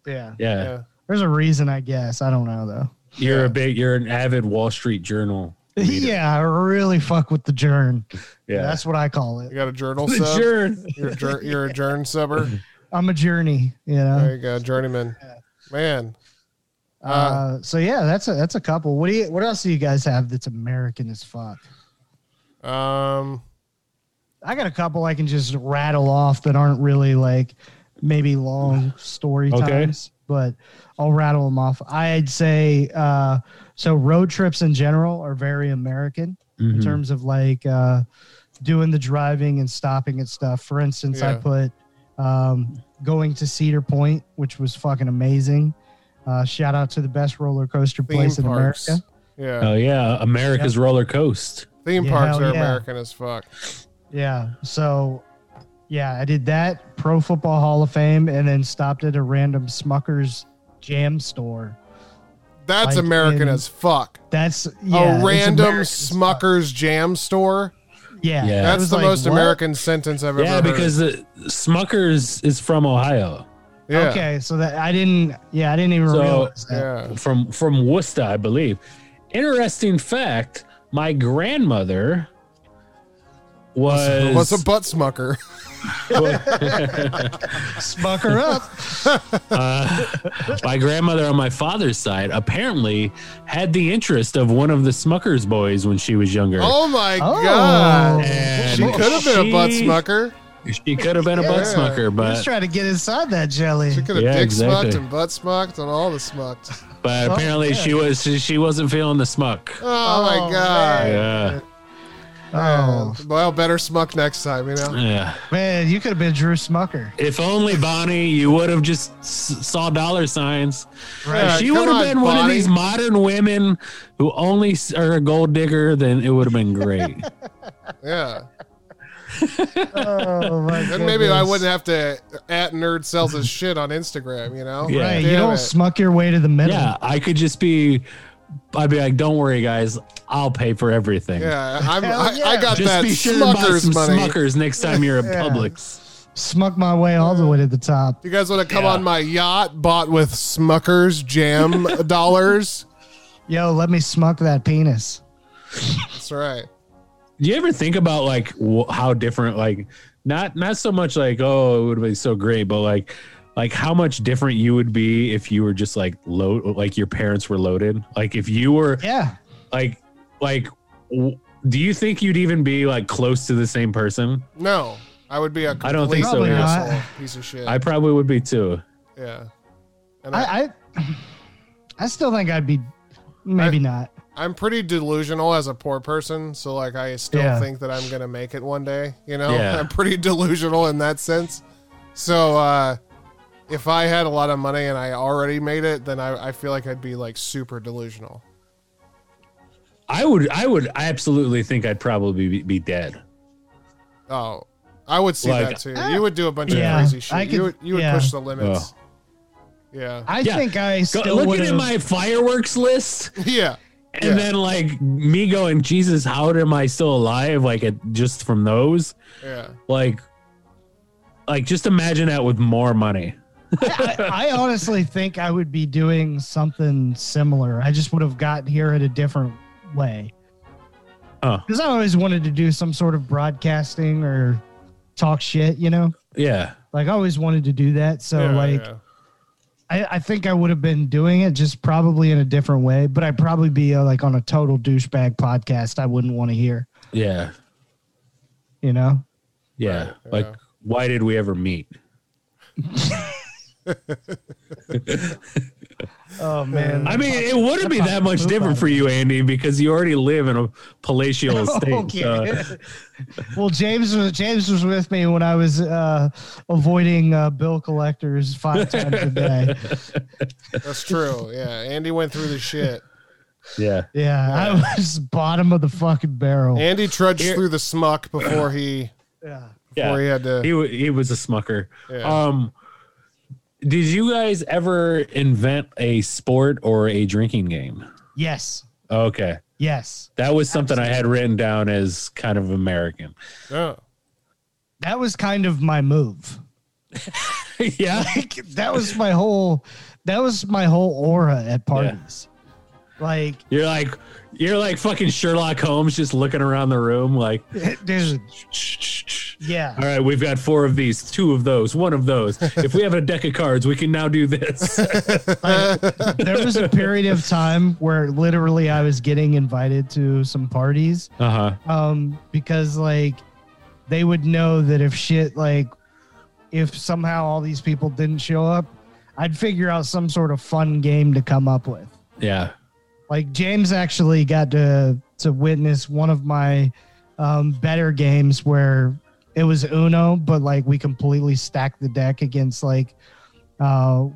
yeah. Yeah. There's a reason, I guess. I don't know, though. You're yeah. a big, you're an avid Wall Street Journal reader. Yeah, I really fuck with the journ. Yeah. That's what I call it. You got a journal the sub? Journ. You're a, jur- you're a journ subber? I'm a journey, you know. There you go, journeyman. Yeah. Man. Uh, uh, so, yeah, that's a that's a couple. What do you? What else do you guys have that's American as fuck? Um... I got a couple I can just rattle off that aren't really like maybe long story okay. times, but I'll rattle them off. I'd say, uh, so road trips in general are very American mm-hmm. in terms of like uh, doing the driving and stopping and stuff. For instance, yeah. I put um, going to Cedar Point, which was fucking amazing. Uh, shout out to the best roller coaster Theme place parks. in America. Yeah. Oh yeah. America's yeah. roller coast. Theme yeah, parks are yeah. American as fuck. Yeah, so, yeah, I did that, Pro Football Hall of Fame, and then stopped at a random Smucker's jam store. That's like American in, as fuck. That's, yeah. A random Smucker's jam store? Yeah. yeah. That's the like, most what? American sentence I've ever yeah, heard. Yeah, because the Smucker's is from Ohio. Yeah. Okay, so that I didn't, yeah, I didn't even so, realize that. Yeah. From, from Worcester, I believe. Interesting fact, my grandmother... Was what's a butt smucker? Smucker up. Uh, my grandmother on my father's side apparently had the interest of one of the Smucker's boys when she was younger. Oh my oh. god! And she could have been she, a butt smucker. She could have been yeah. a butt smucker, but she's trying to get inside that jelly. She could have yeah, dick exactly. smucked and butt smucked and all the smucked. But oh, apparently yeah. she was she, she wasn't feeling the smuck. Oh, oh my god! Man. Yeah. Oh, well, better smuck next time, you know? Yeah. Man, you could have been Drew Smucker. If only, Bonnie, you would have just s- saw dollar signs. Right. If she would have been Bonnie. One of these modern women who only are a gold digger, then it would have been great. yeah. oh, my then maybe I wouldn't have to at nerd sells his shit on Instagram, you know? Yeah. Right. Damn you don't it. Smuck your way to the middle. Yeah, I could just be... I'd be like, don't worry, guys. I'll pay for everything. Yeah, I'm, I, yeah. I got just that. Just be sure to buy some money. Smuckers next time you're at yeah. Publix. Smuck my way all the way to the top. You guys want to come yeah. on my yacht bought with Smucker's jam dollars? Yo, let me smuck that penis. That's right. Do you ever think about like wh- how different, like not, not so much like, oh, it would be so great, but like, like how much different you would be if you were just like load, like your parents were loaded. Like if you were, yeah, like, like, w- do you think you'd even be like close to the same person? No, I would be a complete I don't think so, asshole, piece of shit. I probably would be too. Yeah. And I, I, I, I still think I'd be, maybe I, not. I'm pretty delusional as a poor person, so like I still yeah. think that I'm gonna make it one day. You know, yeah. I'm pretty delusional in that sense. So uh, if I had a lot of money and I already made it, then I, I feel like I'd be like super delusional. I would, I would absolutely think I'd probably be, be dead. Oh, I would see like, that too. Uh, you would do a bunch yeah, of crazy shit. I could, you would, you would yeah. push the limits. Oh. Yeah, I yeah. think I still Go, looking at my fireworks list. Yeah. And yeah. then, like, me going, Jesus, how am I still alive? Like, it, just from those? Yeah. Like, like just imagine that with more money. I, I, I honestly think I would be doing something similar. I just would have gotten here in a different way. Oh. Because I always wanted to do some sort of broadcasting or talk shit, you know? Yeah. Like, I always wanted to do that. So, yeah, like... Yeah. I think I would have been doing it just probably in a different way, but I'd probably be uh, like on a total douchebag podcast I wouldn't want to hear. Yeah. You know? Yeah. Right. Like, yeah. Why did we ever meet? Oh, man. I mean, it wouldn't be that much different for you, Andy, because you already live in a palatial estate. Okay. So. Well, James was James was with me when I was uh, avoiding uh, bill collectors five times a day. That's true. Yeah, Andy went through the shit. Yeah. Yeah, yeah. I was bottom of the fucking barrel. Andy trudged Here. through the smuck before he. Yeah. Before yeah. he had to. He he was a smucker. Yeah. Um. Did you guys ever invent a sport or a drinking game? Yes. Okay. Yes. That was something Absolutely. I had written down as kind of American. Oh. That was kind of my move. Yeah. Like, that was my whole that was my whole aura at parties. Yeah. Like You're like you're like fucking Sherlock Holmes just looking around the room like there's a Yeah. All right, we've got four of these, two of those, one of those. If we have a deck of cards, we can now do this. Like, there was a period of time where literally I was getting invited to some parties. Uh-huh. Um, because like they would know that if shit like if somehow all these people didn't show up, I'd figure out some sort of fun game to come up with. Yeah. Like James actually got to to witness one of my um, better games where it was Uno, but like we completely stacked the deck against like uh,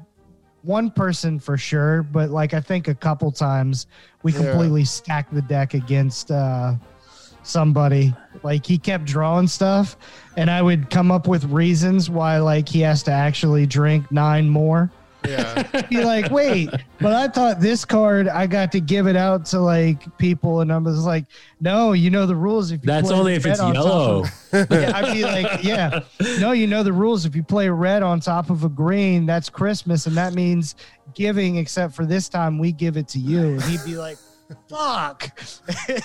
one person for sure. But like I think a couple times we yeah. completely stacked the deck against uh, somebody. Like he kept drawing stuff, and I would come up with reasons why like he has to actually drink nine more. Yeah, be like, wait, but I thought this card I got to give it out to like people, and I was like, no, you know the rules. If you that's play only if it's yellow, of, yeah, I'd be like, yeah, no, you know the rules. If you play red on top of a green, that's Christmas, and that means giving. Except for this time, we give it to you. And he'd be like, fuck.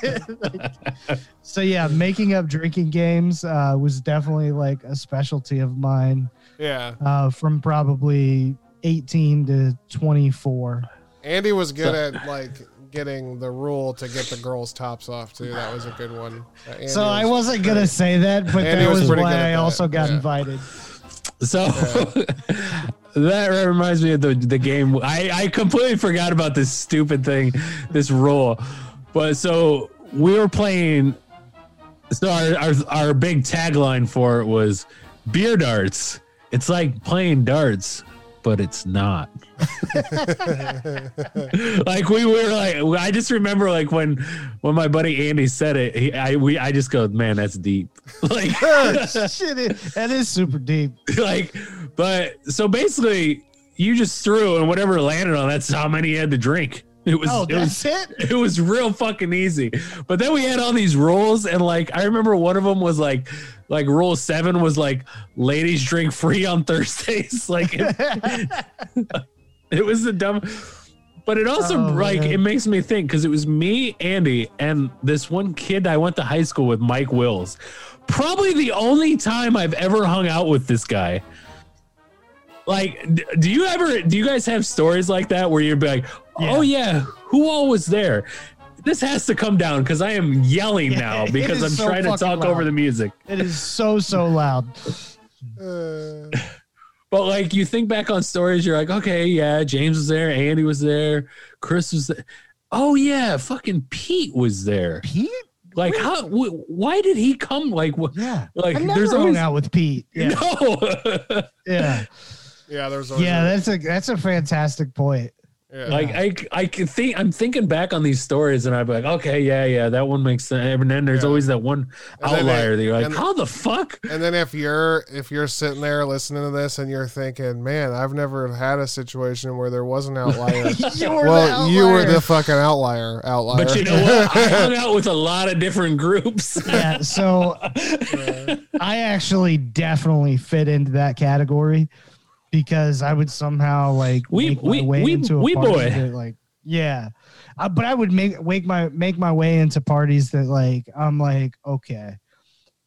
Like, so yeah, making up drinking games uh, was definitely like a specialty of mine. Yeah, uh, from probably eighteen to twenty-four. Andy was good so, at like getting the rule to get the girls' tops off too. That was a good one. Uh, so was I wasn't great. gonna say that, but Andy that was, was why I also that. got yeah. invited. So yeah. That reminds me of the the game. I I completely forgot about this stupid thing, this rule. But so we were playing. So our our, our big tagline for it was beer darts. It's like playing darts, but it's not. Like we were like, I just remember like when, when my buddy Andy said it, he, I, we, I just go, man, that's deep. Like shit, that is super deep. Like, but so basically you just threw and whatever landed on, that's how many you had to drink. It was, oh, it, that's was it? It was real fucking easy. But then we had all these rules, and like I remember one of them was like, like rule seven was like, ladies drink free on Thursdays. Like it, it was the dumb. But it also, oh, like, man. It makes me think, because it was me, Andy, and this one kid I went to high school with, Mike Wills. Probably the only time I've ever hung out with this guy. Like, do you ever, do you guys have stories like that where you'd be like, oh, yeah, yeah, who all was there? This has to come down because I am yelling yeah, now because I'm so trying to talk loud. Over the music. It is so, so loud. Uh... But, like, you think back on stories, you're like, okay, yeah, James was there, Andy was there, Chris was there. Oh, yeah, fucking Pete was there. Pete? Like, really? How? W- why did he come? Like, wh- yeah. like I've never there's always out with Pete. Yeah. No. yeah. Yeah, there's always yeah, that's a that's a fantastic point. Yeah. Like, I, I can think, I'm thinking back on these stories, and I'm like, okay, yeah, yeah, that one makes sense. And then there's yeah. always that one outlier that you're like, and, how the fuck? And then if you're if you're sitting there listening to this, and you're thinking, man, I've never had a situation where there was an outlier. you were well, the outlier. You were the fucking outlier, outlier. But you know what? I hung out with a lot of different groups. yeah. So yeah. I actually definitely fit into that category. Because I would somehow like we make we my way we into a we boy that, like yeah, I, but I would make wake my make my way into parties that like I'm like okay,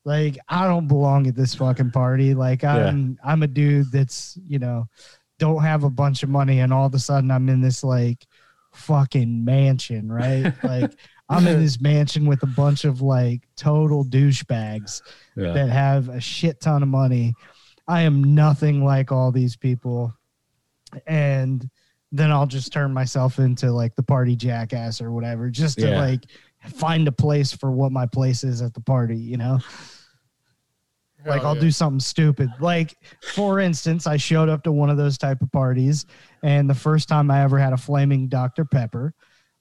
like I don't belong at this fucking party. Like I'm yeah. I'm a dude that's you know don't have a bunch of money, and all of a sudden I'm in this like fucking mansion, right? Like I'm in this mansion with a bunch of like total douchebags yeah. that have a shit ton of money. I am nothing like all these people. And then I'll just turn myself into like the party jackass or whatever, just to yeah. like find a place for what my place is at the party, you know? Like oh, I'll yeah. do something stupid. Like for instance, I showed up to one of those type of parties, and the first time I ever had a flaming Doctor Pepper,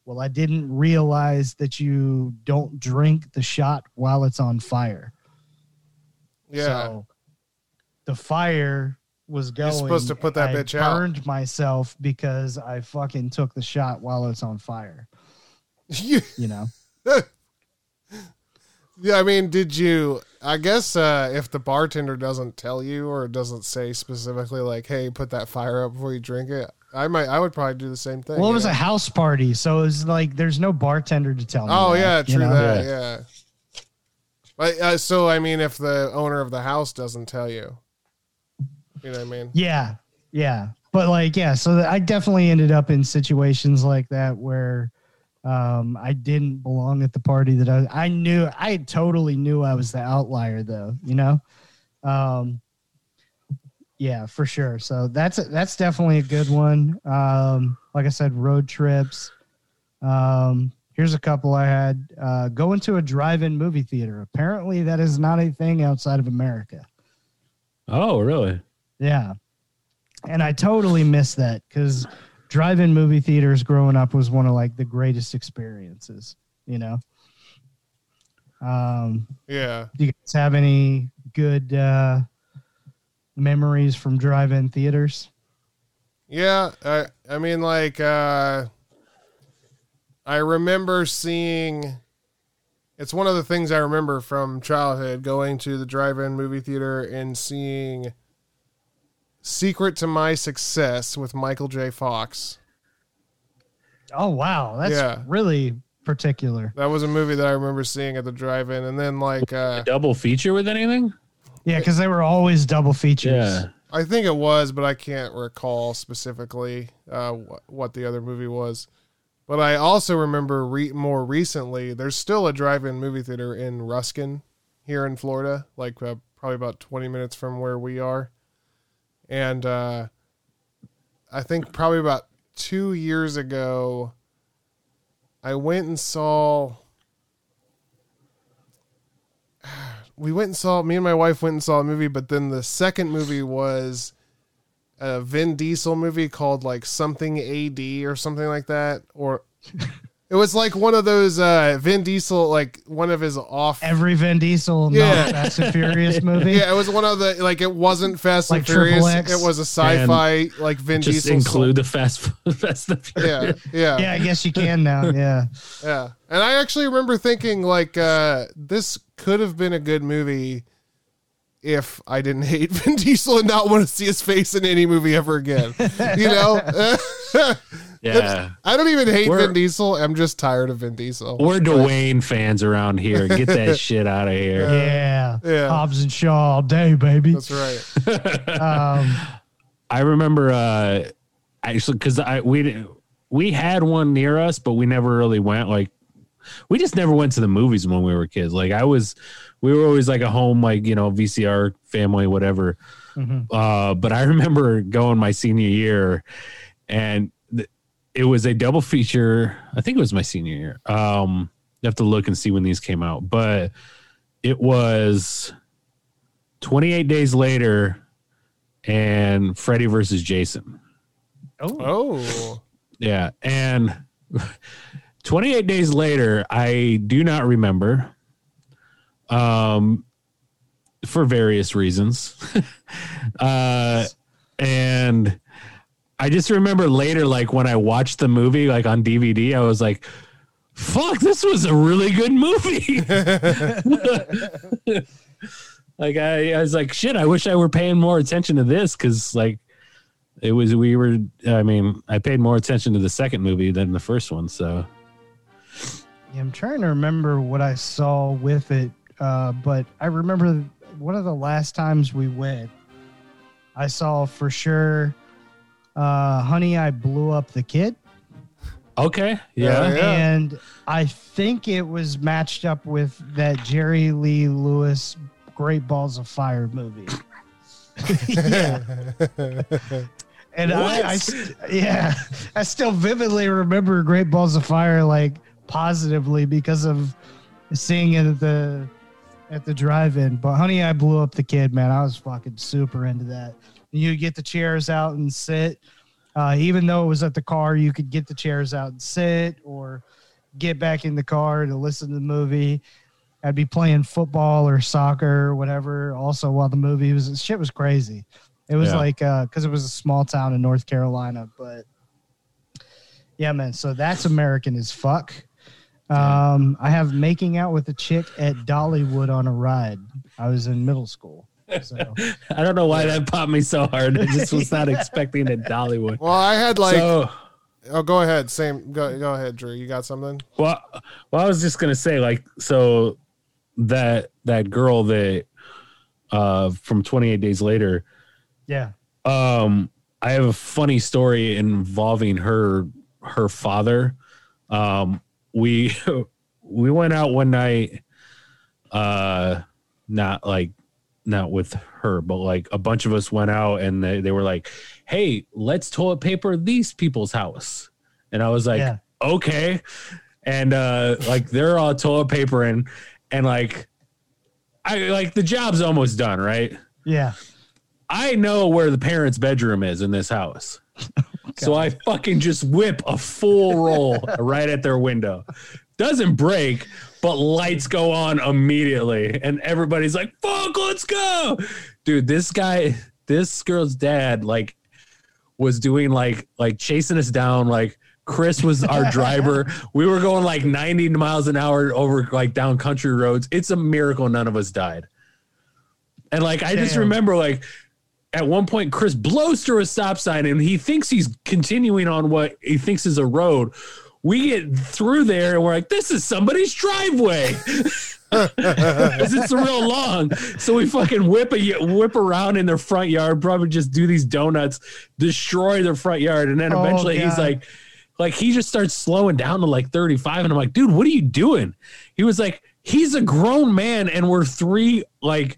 well, I didn't realize that you don't drink the shot while it's on fire. Yeah. So, the fire was going. You're supposed to put that I bitch out. I burned myself because I fucking took the shot while it's on fire. You, you know? yeah, I mean, did you... I guess uh, if the bartender doesn't tell you or doesn't say specifically, like, hey, put that fire up before you drink it, I might, I would probably do the same thing. Well, it was know? a house party, so it was like there's no bartender to tell me. Oh, that, yeah, true you know? that, yeah. yeah. But, uh, so, I mean, if the owner of the house doesn't tell you. You know what I mean? Yeah. Yeah. But like, yeah, so I definitely ended up in situations like that where um, I didn't belong at the party that I, I knew. I totally knew I was the outlier though, you know? Um, yeah, for sure. So that's, that's definitely a good one. Um, like I said, road trips. Um, here's a couple I had, uh, going to a drive-in movie theater. Apparently that is not a thing outside of America. Oh, really? Yeah. And I totally miss that because drive-in movie theaters growing up was one of like the greatest experiences, you know? Um, yeah. Do you guys have any good uh, memories from drive-in theaters? Yeah. I, I mean, like, uh, I remember seeing... It's one of the things I remember from childhood, going to the drive-in movie theater and seeing Secret to My Success with Michael J. Fox. Oh, wow. That's yeah. really particular. That was a movie that I remember seeing at the drive-in. And then like uh, a double feature with anything. Yeah. Cause they were always double features. Yeah. I think it was, but I can't recall specifically uh, what the other movie was. But I also remember re- more recently, there's still a drive-in movie theater in Ruskin here in Florida, like uh, probably about twenty minutes from where we are. And uh, I think probably about two years ago, I went and saw, we went and saw, me and my wife went and saw a movie, but then the second movie was a Vin Diesel movie called like something A D or something like that. Or it was like one of those uh, Vin Diesel, like one of his off every Vin Diesel. Yeah. Not Fast and Furious movie. Yeah. It was one of the, like, it wasn't Fast like and Furious. It was a sci-fi and like Vin just Diesel. Just include the Fast, Fast and Furious. Yeah. Yeah. Yeah. I guess you can now. Yeah. Yeah. And I actually remember thinking like uh, this could have been a good movie if I didn't hate Vin Diesel and not want to see his face in any movie ever again. You know? Yeah. I don't even hate we're, Vin Diesel. I'm just tired of Vin Diesel. We're Dwayne fans around here. Get that shit out of here. Yeah. yeah. Hobbs and Shaw all day, baby. That's right. um, I remember uh, actually, because I we we had one near us, but we never really went. Like, we just never went to the movies when we were kids. Like, I was, we were always like a home, like, you know, V C R family, whatever. Mm-hmm. Uh, but I remember going my senior year, and it was a double feature. I think it was my senior year. Um, you have to look and see when these came out, but it was twenty-eight Days Later and Freddy versus Jason. Oh, oh. yeah. And twenty-eight Days Later, I do not remember, um, for various reasons. uh, and I just remember later, like when I watched the movie, like on D V D, I was like, fuck, this was a really good movie. Like I, I was like, shit, I wish I were paying more attention to this. Cause like it was, we were, I mean, I paid more attention to the second movie than the first one. So yeah, I'm trying to remember what I saw with it. Uh, but I remember one of the last times we went, I saw for sure. Uh, Honey, I Blew Up the Kid. Okay. Yeah. yeah. And I think it was matched up with that Jerry Lee Lewis Great Balls of Fire movie. yeah. And I, I, yeah, I still vividly remember Great Balls of Fire, like, positively because of seeing it at the, at the drive-in. But Honey, I Blew Up the Kid, man, I was fucking super into that. You get the chairs out and sit. Uh, even though it was at the car, you could get the chairs out and sit or get back in the car to listen to the movie. I'd be playing football or soccer or whatever also while the movie was. Shit was crazy. It was yeah. like uh, – because it was a small town in North Carolina. But, yeah, man, so that's American as fuck. Um, I have Making Out with a Chick at Dollywood on a Ride. I was in middle school. So. I don't know why that popped me so hard. I just was not expecting a Dollywood. Well, I had like, so, oh, go ahead. Same. Go, go ahead, Drew. You got something? Well, well, I was just going to say like, so that, that girl that, uh, from twenty-eight Days Later. Yeah. Um, I have a funny story involving her, her father. Um, we, we went out one night, uh, not like, not with her, but like a bunch of us went out and they, they were like, hey, let's toilet paper these people's house. And I was like, yeah. okay. And uh, like they're all toilet papering and like, I like the job's almost done. Right. Yeah. I know where the parents' bedroom is in this house. Oh, so I fucking just whip a full roll right at their window. Doesn't break, but lights go on immediately. And everybody's like, fuck, let's go. Dude, this guy, this girl's dad, like, was doing, like, like chasing us down. Like, Chris was our driver. We were going, like, ninety miles an hour over, like, down country roads. It's a miracle none of us died. And, like, I Damn. just remember, like, at one point, Chris blows through a stop sign, and he thinks he's continuing on what he thinks is a road. We get through there and we're like, this is somebody's driveway. Because it's real long. So we fucking whip a, whip around in their front yard, probably just do these donuts, destroy their front yard. And then eventually oh, he's like, like he just starts slowing down to like thirty-five. And I'm like, dude, what are you doing? He was like, he's a grown man. And we're three like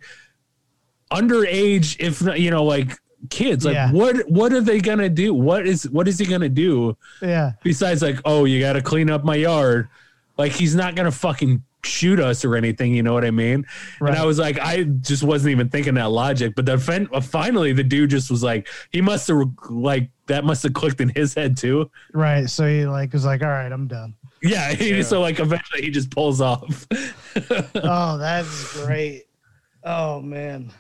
underage, if not, you know, like, kids, like yeah. what what are they gonna do? What is what is he gonna do? Yeah. Besides, like, oh, you gotta clean up my yard. Like he's not gonna fucking shoot us or anything. You know what I mean? Right. And I was like, I just wasn't even thinking that logic. But the fin- finally, the dude just was like, he must have like that must have clicked in his head too. Right. So he like was like, all right, I'm done. Yeah. He, yeah. So like eventually he just pulls off. Oh, that's great. Oh man.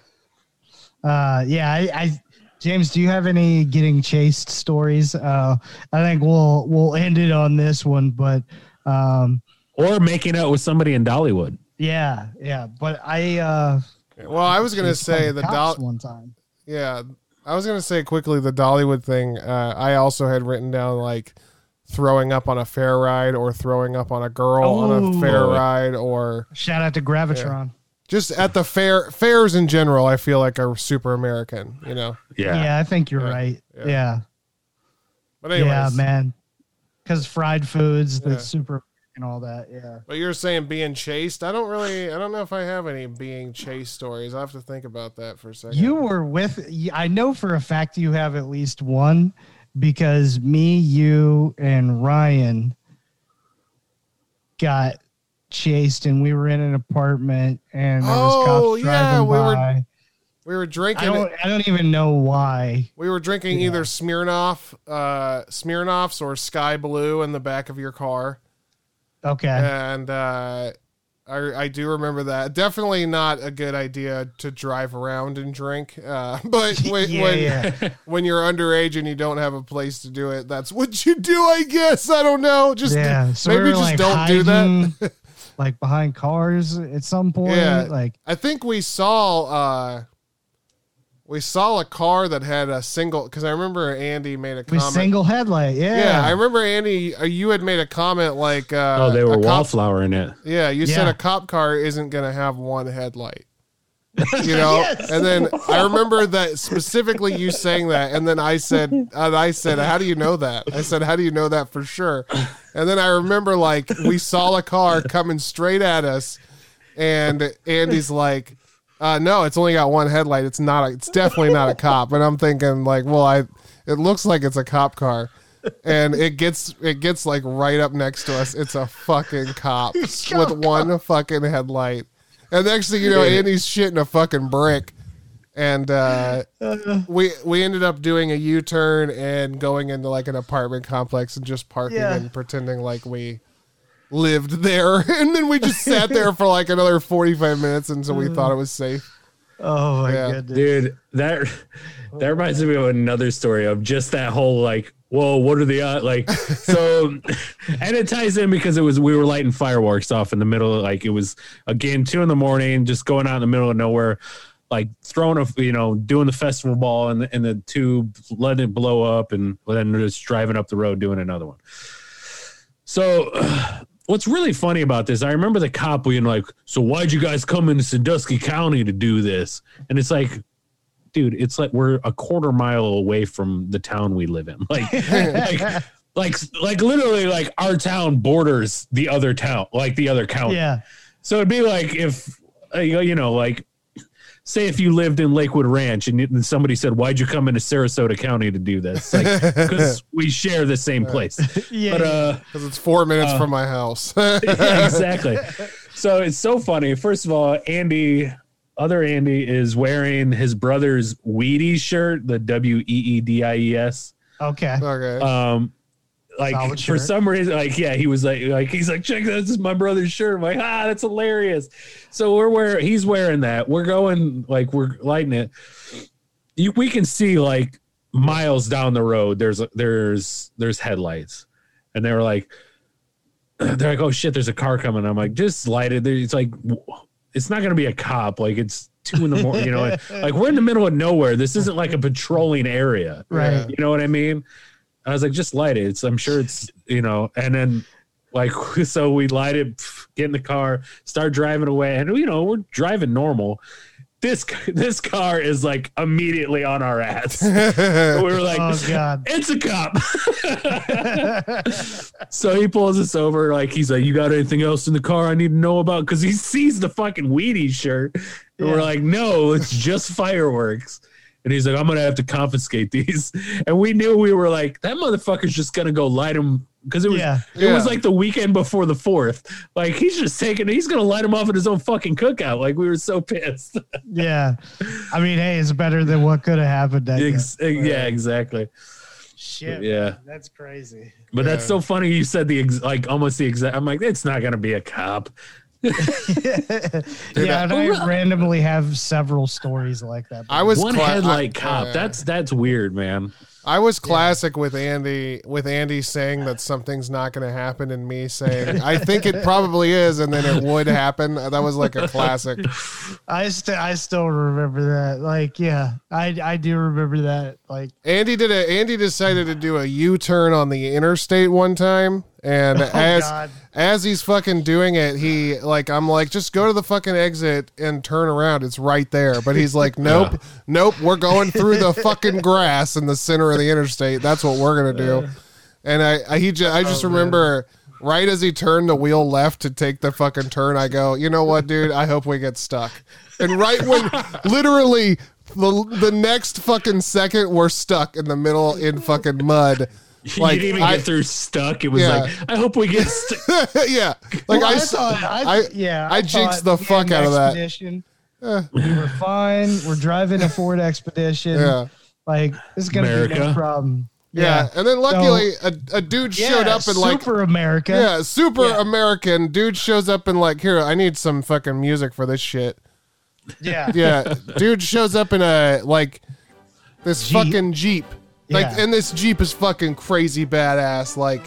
Uh, yeah. I. I James, do you have any getting chased stories? Uh, I think we'll we'll end it on this one, but um, or making out with somebody in Dollywood. Yeah, yeah. But I uh, Well, I was gonna say the doll one time. Yeah, I was gonna say quickly the Dollywood thing. Uh, I also had written down like throwing up on a fair ride or throwing up on a girl oh. on a fair ride or shout out to Gravitron. Yeah. Just at the fair fairs in general, I feel like are super American. You know. Yeah. Yeah, I think you're yeah. right. Yeah. yeah. But anyways, yeah, man, because fried foods, yeah. the super. And all that, yeah. But you're saying being chased? I don't really, I don't know if I have any being chased stories. I have to think about that for a second. You were with, I know for a fact you have at least one because me, you, and Ryan got chased and we were in an apartment and there was oh, cops yeah, driving we by. Were- We were drinking. I don't, I don't even know why. We were drinking yeah. either Smirnoff, uh, Smirnoffs or Sky Blue in the back of your car. Okay. And uh, I I do remember that. Definitely not a good idea to drive around and drink. Uh, but when yeah, when, yeah. when you're underage and you don't have a place to do it, that's what you do, I guess. I don't know. Just yeah. so maybe we just like don't hiding, do that. like behind cars at some point. Yeah. Like I think we saw. Uh, We saw a car that had a single, because I remember Andy made a comment. With single headlight, yeah. Yeah, I remember, Andy, you had made a comment like... Uh, oh, they were wallflower in it. Yeah, you yeah. said a cop car isn't going to have one headlight. You know? yes. And then I remember that specifically you saying that, and then I said, and I said, how do you know that? I said, how do you know that for sure? And then I remember, like, we saw a car coming straight at us, and Andy's like... Uh, no, it's only got one headlight. It's not. A, it's definitely not a cop. And I'm thinking like, well, I. It looks like it's a cop car, and it gets it gets like right up next to us. It's a fucking cop with cop. one fucking headlight. And the next thing you know, Andy's shitting a fucking brick, and uh, we we ended up doing a U-turn and going into like an apartment complex and just parking yeah. and pretending like we. Lived there, and then we just sat there for like another forty-five minutes until we thought it was safe. Oh my yeah. goodness, dude! That that reminds me of another story of just that whole like, whoa, what are the uh, like? So, and it ties in because it was we were lighting fireworks off in the middle, of, like it was again two in the morning, just going out in the middle of nowhere, like throwing a you know doing the festival ball and and the tube letting it blow up, and then just driving up the road doing another one. So. What's really funny about this, I remember the cop being like, so why'd you guys come into Sandusky County to do this? And it's like, dude, it's like we're a quarter mile away from the town we live in. Like, like, like, like literally like our town borders the other town, like the other county. Yeah. So it'd be like if, you know, like say if you lived in Lakewood Ranch and somebody said, why'd you come into Sarasota County to do this? Like, because we share the same place. yeah, but because uh, it's four minutes uh, from my house. yeah, exactly. So it's so funny. First of all, Andy, other Andy is wearing his brother's Wheaties shirt, the W E E D I E S. Okay. Okay. Um, like Solid for shirt. Some reason, like yeah, he was like, like he's like, check this, this is my brother's shirt. I'm like, ah, that's hilarious. So we're wearing, he's wearing that. We're going like we're lighting it. You, we can see like miles down the road. There's there's there's headlights, and they were like, they're like, oh shit, there's a car coming. I'm like, just light it. It's like, it's not gonna be a cop. Like it's two in the morning. You know, like, like we're in the middle of nowhere. This isn't like a patrolling area, right? You know what I mean? I was like, just light it. It's, I'm sure it's, you know, and then like, so we light it, get in the car, start driving away. And, you know, we're driving normal. This, this car is like immediately on our ass. We were like, oh, God. It's a cop. So he pulls us over. Like, he's like, you got anything else in the car I need to know about? Cause he sees the fucking Wheaties shirt. And yeah. we're like, no, it's just fireworks. And he's like, I'm going to have to confiscate these. And we knew we were like, that motherfucker's just going to go light them. Because it was yeah. it yeah. was like the weekend before the fourth. Like, he's just taking, he's going to light them off at his own fucking cookout. Like, we were so pissed. yeah. I mean, hey, it's better than what could have happened. That Ex- yeah, exactly. Shit. Yeah. Man, that's crazy. But yeah. that's so funny. You said the, ex- like, almost the exact, I'm like, it's not going to be a cop. yeah, yeah, and I randomly have several stories like that. I was one cla- headlight I, cop. Uh, that's that's weird, man. I was classic yeah. with Andy with Andy saying that something's not going to happen and me saying, I think it probably is, and then it would happen. That was like a classic. I, st- I still remember that. Like, yeah, I, I do remember that. Like Andy did a, Andy decided to do a U-turn on the interstate one time. And oh, as God. as he's fucking doing it, he like I'm like, just go to the fucking exit and turn around. It's right there. But he's like, nope, yeah. nope. We're going through the fucking grass in the center of the interstate. That's what we're gonna do. And I, I he j- I just oh, remember man. right as he turned the wheel left to take the fucking turn, I go, you know what, dude? I hope we get stuck. And right when literally the the next fucking second, we're stuck in the middle in fucking mud. Like, you didn't even I, get through stuck. It was yeah. like, I hope we get stuck. yeah. Like well, I, I, thought, I, I, yeah, I, I jinxed the fuck out of that. Uh. We were fine. We're driving a Ford Expedition. Yeah. Like, this is going to be no problem. Yeah. yeah. And then luckily so, a, a dude yeah, showed up and like super America. Yeah. Super yeah. American dude shows up and like, here, I need some fucking music for this shit. Yeah. Yeah. Dude shows up in a, like this Jeep. fucking Jeep. Like, yeah. and this Jeep is fucking crazy badass. Like,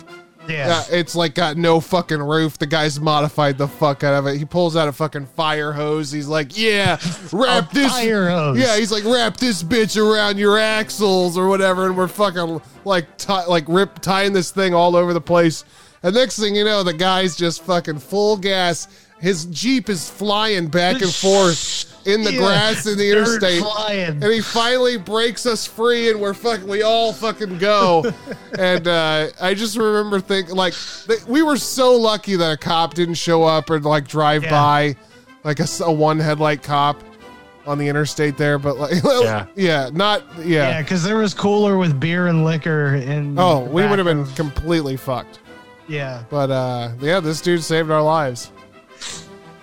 yeah, uh, it's like got no fucking roof. The guy's modified the fuck out of it. He pulls out a fucking fire hose. He's like, yeah, wrap this. Fire hose. Yeah, he's like, wrap this bitch around your axles or whatever. And we're fucking like, t- like rip tying this thing all over the place. And next thing you know, the guy's just fucking full gas. His Jeep is flying back and forth in the yeah, grass in the interstate. Flying. And he finally breaks us free and we're fucking, we all fucking go. and uh, I just remember thinking, like, th- we were so lucky that a cop didn't show up or, like, drive yeah. by, like, a, a one headlight cop on the interstate there. But, like, yeah, yeah not, yeah. Yeah, because there was cooler with beer and liquor. In oh, we would have been of... completely fucked. Yeah. But, uh, yeah, this dude saved our lives.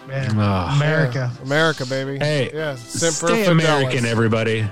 Man, oh, America, yeah. America, baby. Hey, yeah, stay American, everybody.